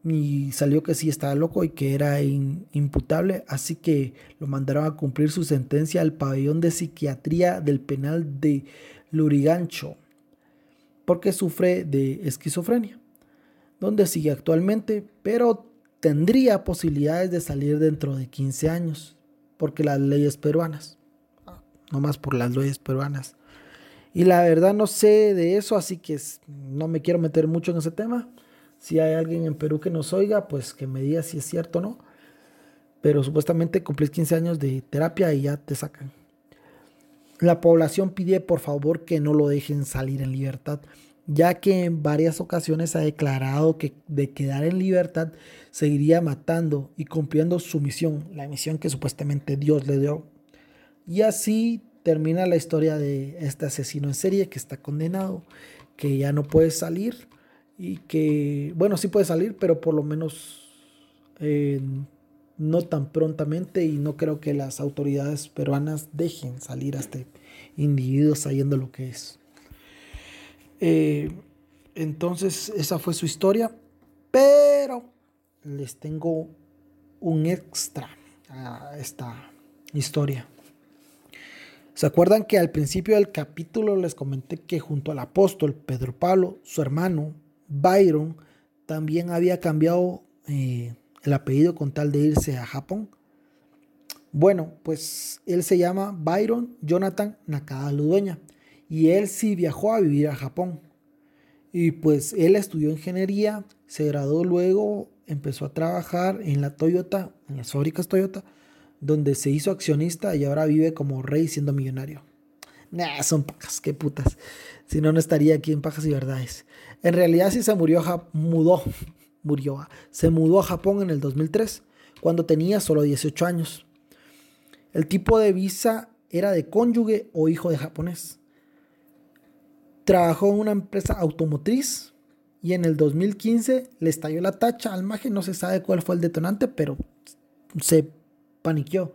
y salió que sí estaba loco y que era in, imputable, así que lo mandaron a cumplir su sentencia al pabellón de psiquiatría del penal de Lurigancho, porque sufre de esquizofrenia, donde sigue actualmente, pero tendría posibilidades de salir dentro de quince años, porque las leyes peruanas, no más por las leyes peruanas. Y la verdad no sé de eso, así que no me quiero meter mucho en ese tema. Si hay alguien en Perú que nos oiga, pues que me diga si es cierto o no. Pero supuestamente cumplís quince años de terapia y ya te sacan. La población pide por favor que no lo dejen salir en libertad, ya que en varias ocasiones ha declarado que de quedar en libertad seguiría matando y cumpliendo su misión, la misión que supuestamente Dios le dio. Y así termina la historia de este asesino en serie que está condenado, que ya no puede salir y que, bueno, sí puede salir, pero por lo menos eh, no tan prontamente, y no creo que las autoridades peruanas dejen salir a este individuo sabiendo lo que es. Eh, entonces, esa fue su historia, pero les tengo un extra a esta historia. ¿Se acuerdan que al principio del capítulo les comenté que junto al apóstol Pedro Pablo, su hermano Byron también había cambiado eh, el apellido con tal de irse a Japón? Bueno, pues él se llama Byron Jonathan Nakada Ludueña y él sí viajó a vivir a Japón. Y pues él estudió ingeniería, se graduó luego, empezó a trabajar en la Toyota, en las fábricas Toyota, donde se hizo accionista y ahora vive como rey siendo millonario. Nah, son pajas, qué putas. Si no, no estaría aquí en Pajas y Verdades. En realidad sí se murió, ja- mudó, murió, se mudó a Japón en el dos mil tres, cuando tenía solo dieciocho años. El tipo de visa era de cónyuge o hijo de japonés. Trabajó en una empresa automotriz y en el dos mil quince le estalló la tacha al maje. No se sabe cuál fue el detonante, pero se paniqueó.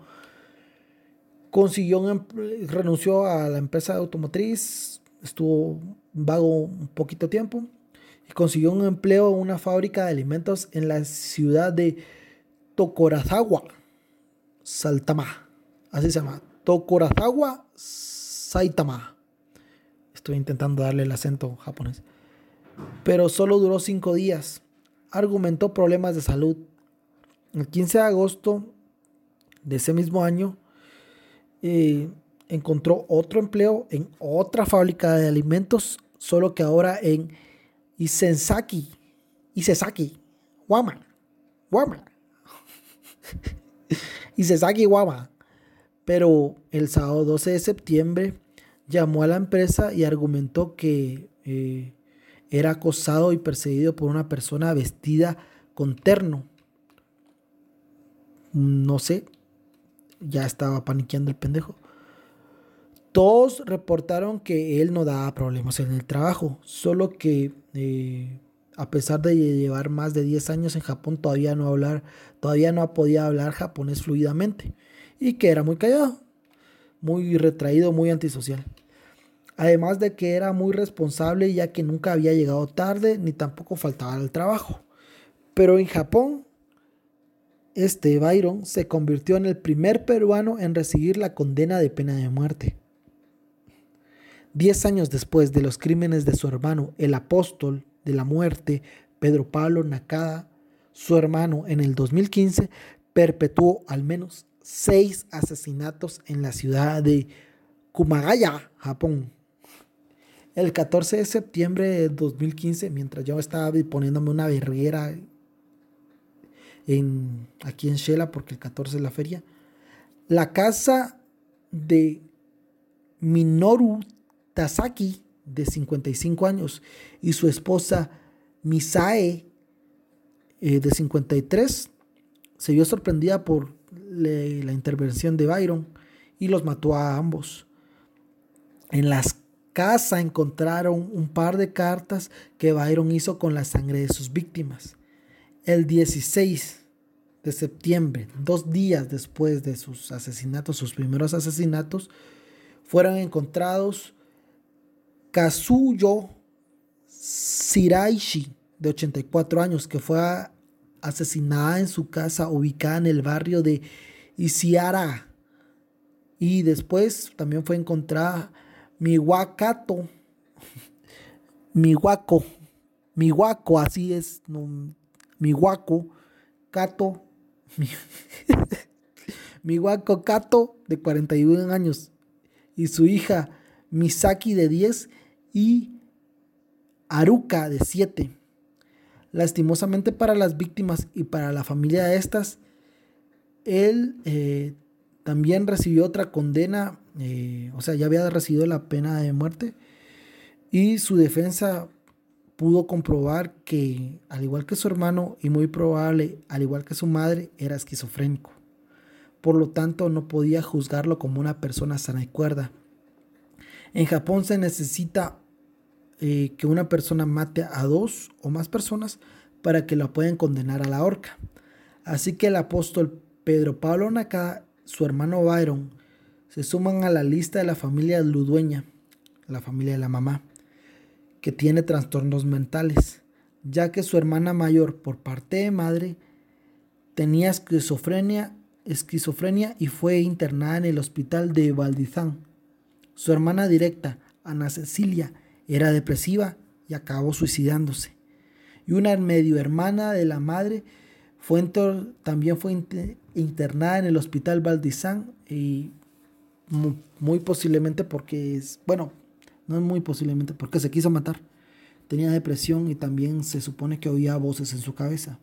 Consiguió un, renunció a la empresa automotriz, estuvo vago un poquito tiempo y consiguió un empleo en una fábrica de alimentos en la ciudad de Tokorazawa, Saitama. Así se llama, Tokorazawa, Saitama. Estoy intentando darle el acento japonés. Pero solo duró cinco días. Argumentó problemas de salud. El quince de agosto de ese mismo año, eh, encontró otro empleo en otra fábrica de alimentos, solo que ahora en Isesaki, Isesaki, Wama, Wama, Isesaki, Wama. Pero el sábado doce de septiembre llamó a la empresa y argumentó que eh, era acosado y perseguido por una persona vestida con terno. No sé. Ya estaba paniqueando el pendejo. Todos reportaron que él no daba problemas en el trabajo, solo que eh, a pesar de llevar más de diez años en Japón, todavía no, hablar, todavía no podía hablar japonés fluidamente y que era muy callado, muy retraído, muy antisocial. Además de que era muy responsable, ya que nunca había llegado tarde ni tampoco faltaba al trabajo. Pero en Japón, este Byron se convirtió en el primer peruano en recibir la condena de pena de muerte. Diez años después de los crímenes de su hermano, el apóstol de la muerte, Pedro Pablo Nakada, su hermano en el dos mil quince perpetuó al menos seis asesinatos en la ciudad de Kumagaya, Japón. El catorce de septiembre de dos mil quince, mientras yo estaba poniéndome una verguera En, aquí en Shela, porque el catorce es la feria, la casa de Minoru Tasaki, de cincuenta y cinco años, y su esposa Misae, eh, de cincuenta y tres, se vio sorprendida por le, la intervención de Byron y los mató a ambos. En la casa encontraron un par de cartas que Byron hizo con la sangre de sus víctimas. El dieciséis de septiembre, dos días después de sus asesinatos, sus primeros asesinatos, fueron encontrados Kazuyo Shiraishi, de ochenta y cuatro años, que fue asesinada en su casa ubicada en el barrio de Isiara. Y después también fue encontrada Miwako Kato, Miwako, Miwako, así es, no, Miwako Kato mi, Miwako Kato, de cuarenta y un años, y su hija Misaki, de diez, y Haruka, de siete. Lastimosamente para las víctimas y para la familia de estas, él eh, también recibió otra condena, eh, o sea, ya había recibido la pena de muerte, y su defensa pudo comprobar que, al igual que su hermano y muy probable, al igual que su madre, era esquizofrénico. Por lo tanto, no podía juzgarlo como una persona sana y cuerda. En Japón se necesita eh, que una persona mate a dos o más personas para que la puedan condenar a la horca. Así que el apóstol Pedro Pablo Nakada, su hermano Byron, se suman a la lista de la familia Ludueña, la familia de la mamá, que tiene trastornos mentales, ya que su hermana mayor por parte de madre tenía esquizofrenia, esquizofrenia y fue internada en el hospital de Valdizán. Su hermana directa, Ana Cecilia, era depresiva y acabó suicidándose. Y una medio hermana de la madre fue enter, también fue inter, internada en el hospital Valdizán y muy, muy posiblemente porque es, bueno, no es muy posiblemente porque se quiso matar. Tenía depresión y también se supone que oía voces en su cabeza.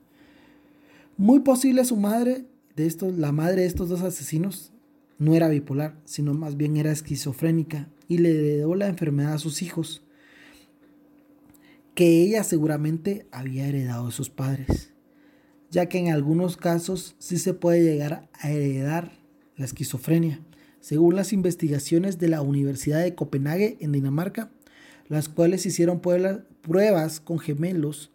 Muy posible su madre, de estos, la madre de estos dos asesinos, no era bipolar, sino más bien era esquizofrénica y le heredó la enfermedad a sus hijos, que ella seguramente había heredado de sus padres, ya que en algunos casos sí se puede llegar a heredar la esquizofrenia, según las investigaciones de la Universidad de Copenhague en Dinamarca, las cuales hicieron pruebas con gemelos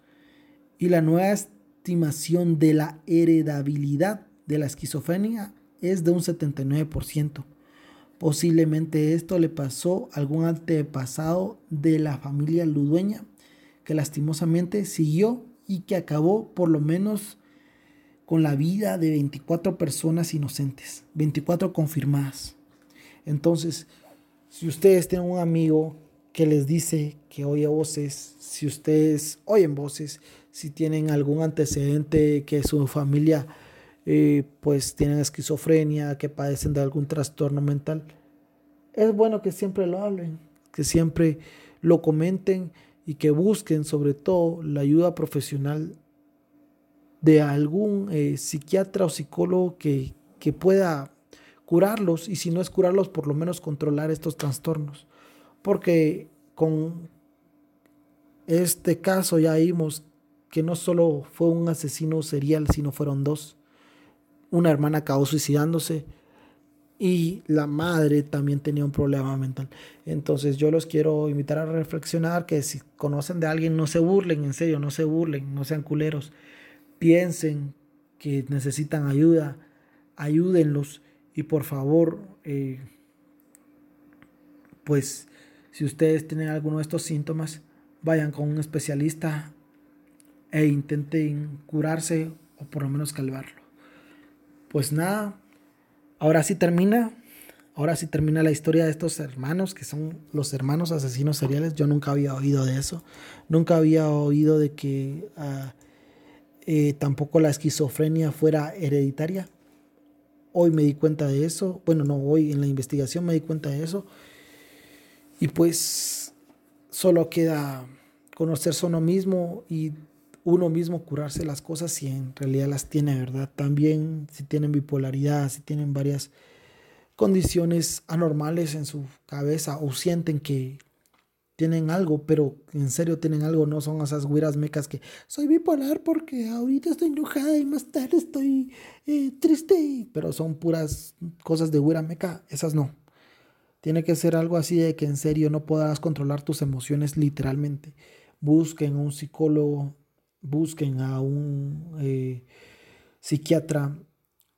y la nueva estimación de la heredabilidad de la esquizofrenia es de un setenta y nueve por ciento. Posiblemente esto le pasó a algún antepasado de la familia Ludueña que lastimosamente siguió y que acabó por lo menos con la vida de veinticuatro personas inocentes, veinticuatro confirmadas. Entonces, si ustedes tienen un amigo que les dice que oye voces, si ustedes oyen voces, si tienen algún antecedente que su familia eh, pues tienen esquizofrenia, que padecen de algún trastorno mental, es bueno que siempre lo hablen, que siempre lo comenten y que busquen sobre todo la ayuda profesional de algún eh, psiquiatra o psicólogo que, que pueda curarlos, y si no es curarlos, por lo menos controlar estos trastornos. Porque con este caso ya vimos que no solo fue un asesino serial, sino fueron dos. Una hermana acabó suicidándose y la madre también tenía un problema mental. Entonces yo los quiero invitar a reflexionar, que si conocen de alguien no se burlen, en serio, no se burlen, no sean culeros. Piensen que necesitan ayuda, ayúdenlos y por favor, eh, pues... si ustedes tienen alguno de estos síntomas, vayan con un especialista e intenten curarse o por lo menos calvarlo. Pues nada, ahora sí termina, ahora sí termina la historia de estos hermanos, que son los hermanos asesinos seriales. Yo nunca había oído de eso, nunca había oído de que uh, eh, tampoco la esquizofrenia fuera hereditaria. Hoy me di cuenta de eso, bueno no, hoy en la investigación me di cuenta de eso. Y pues solo queda conocerse a uno mismo y uno mismo curarse las cosas si en realidad las tiene, ¿verdad? También si tienen bipolaridad, si tienen varias condiciones anormales en su cabeza o sienten que tienen algo, pero en serio tienen algo, no son esas güiras mecas que soy bipolar porque ahorita estoy enojada y más tarde estoy eh, triste, pero son puras cosas de güira meca, esas no. Tiene que ser algo así de que en serio no puedas controlar tus emociones literalmente. Busquen a un psicólogo, busquen a un eh, psiquiatra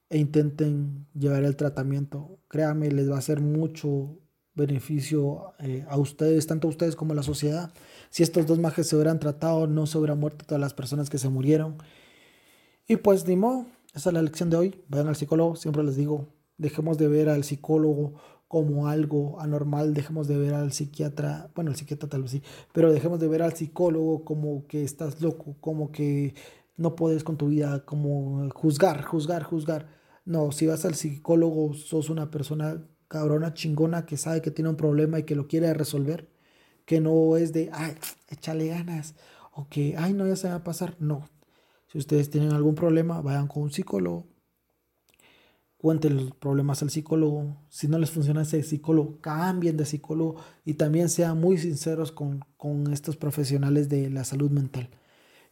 e intenten llevar el tratamiento. Créanme, les va a hacer mucho beneficio eh, a ustedes, tanto a ustedes como a la sociedad. Si estos dos majes se hubieran tratado, no se hubieran muerto todas las personas que se murieron. Y pues ni modo, esa es la lección de hoy. Vayan al psicólogo, siempre les digo, dejemos de ver al psicólogo como algo anormal, dejemos de ver al psiquiatra, bueno, el psiquiatra tal vez sí, pero dejemos de ver al psicólogo como que estás loco, como que no puedes con tu vida, como juzgar, juzgar, juzgar. No, si vas al psicólogo, sos una persona cabrona, chingona, que sabe que tiene un problema y que lo quiere resolver, que no es de, ay, échale ganas, o que, ay, no, ya se va a pasar. No, si ustedes tienen algún problema, vayan con un psicólogo. Cuenten los problemas al psicólogo. Si no les funciona ese psicólogo, cambien de psicólogo y también sean muy sinceros con, con estos profesionales de la salud mental.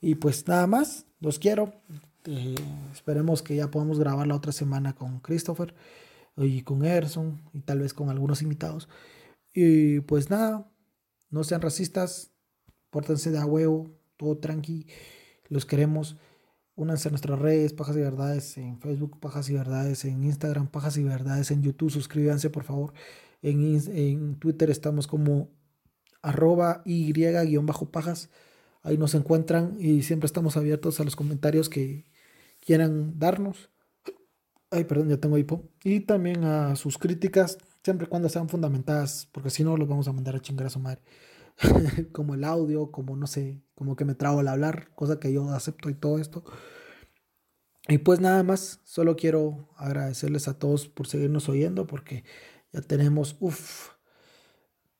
Y pues nada más, los quiero. Eh, esperemos que ya podamos grabar la otra semana con Christopher y con Everson y tal vez con algunos invitados. Y pues nada, no sean racistas, pórtense de a huevo, todo tranqui, los queremos. Únanse a nuestras redes, Pajas y Verdades en Facebook, Pajas y Verdades en Instagram, Pajas y Verdades en YouTube. Suscríbanse, por favor. En, en Twitter estamos como arroba y guión bajo pajas. Ahí nos encuentran y siempre estamos abiertos a los comentarios que quieran darnos. Ay, perdón, ya tengo hipo. Y también a sus críticas, siempre y cuando sean fundamentadas, porque si no los vamos a mandar a chingar a su madre. Como el audio, como no sé, como que me trabo al hablar, cosa que yo acepto y todo esto. Y pues nada más, solo quiero agradecerles a todos por seguirnos oyendo, porque ya tenemos uff,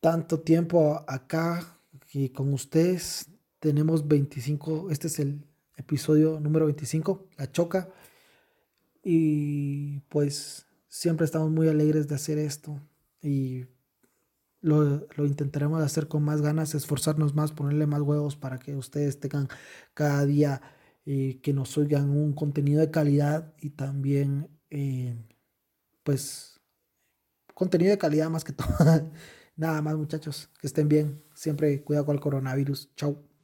tanto tiempo acá y con ustedes. Tenemos veinticinco, este es el episodio número veinticinco, La Choca. Y pues siempre estamos muy alegres de hacer esto y Lo, lo intentaremos hacer con más ganas, esforzarnos más, ponerle más huevos para que ustedes tengan cada día eh, que nos oigan un contenido de calidad y también eh, pues contenido de calidad más que todo. Nada más, muchachos, que estén bien, siempre cuidado con el coronavirus, chau.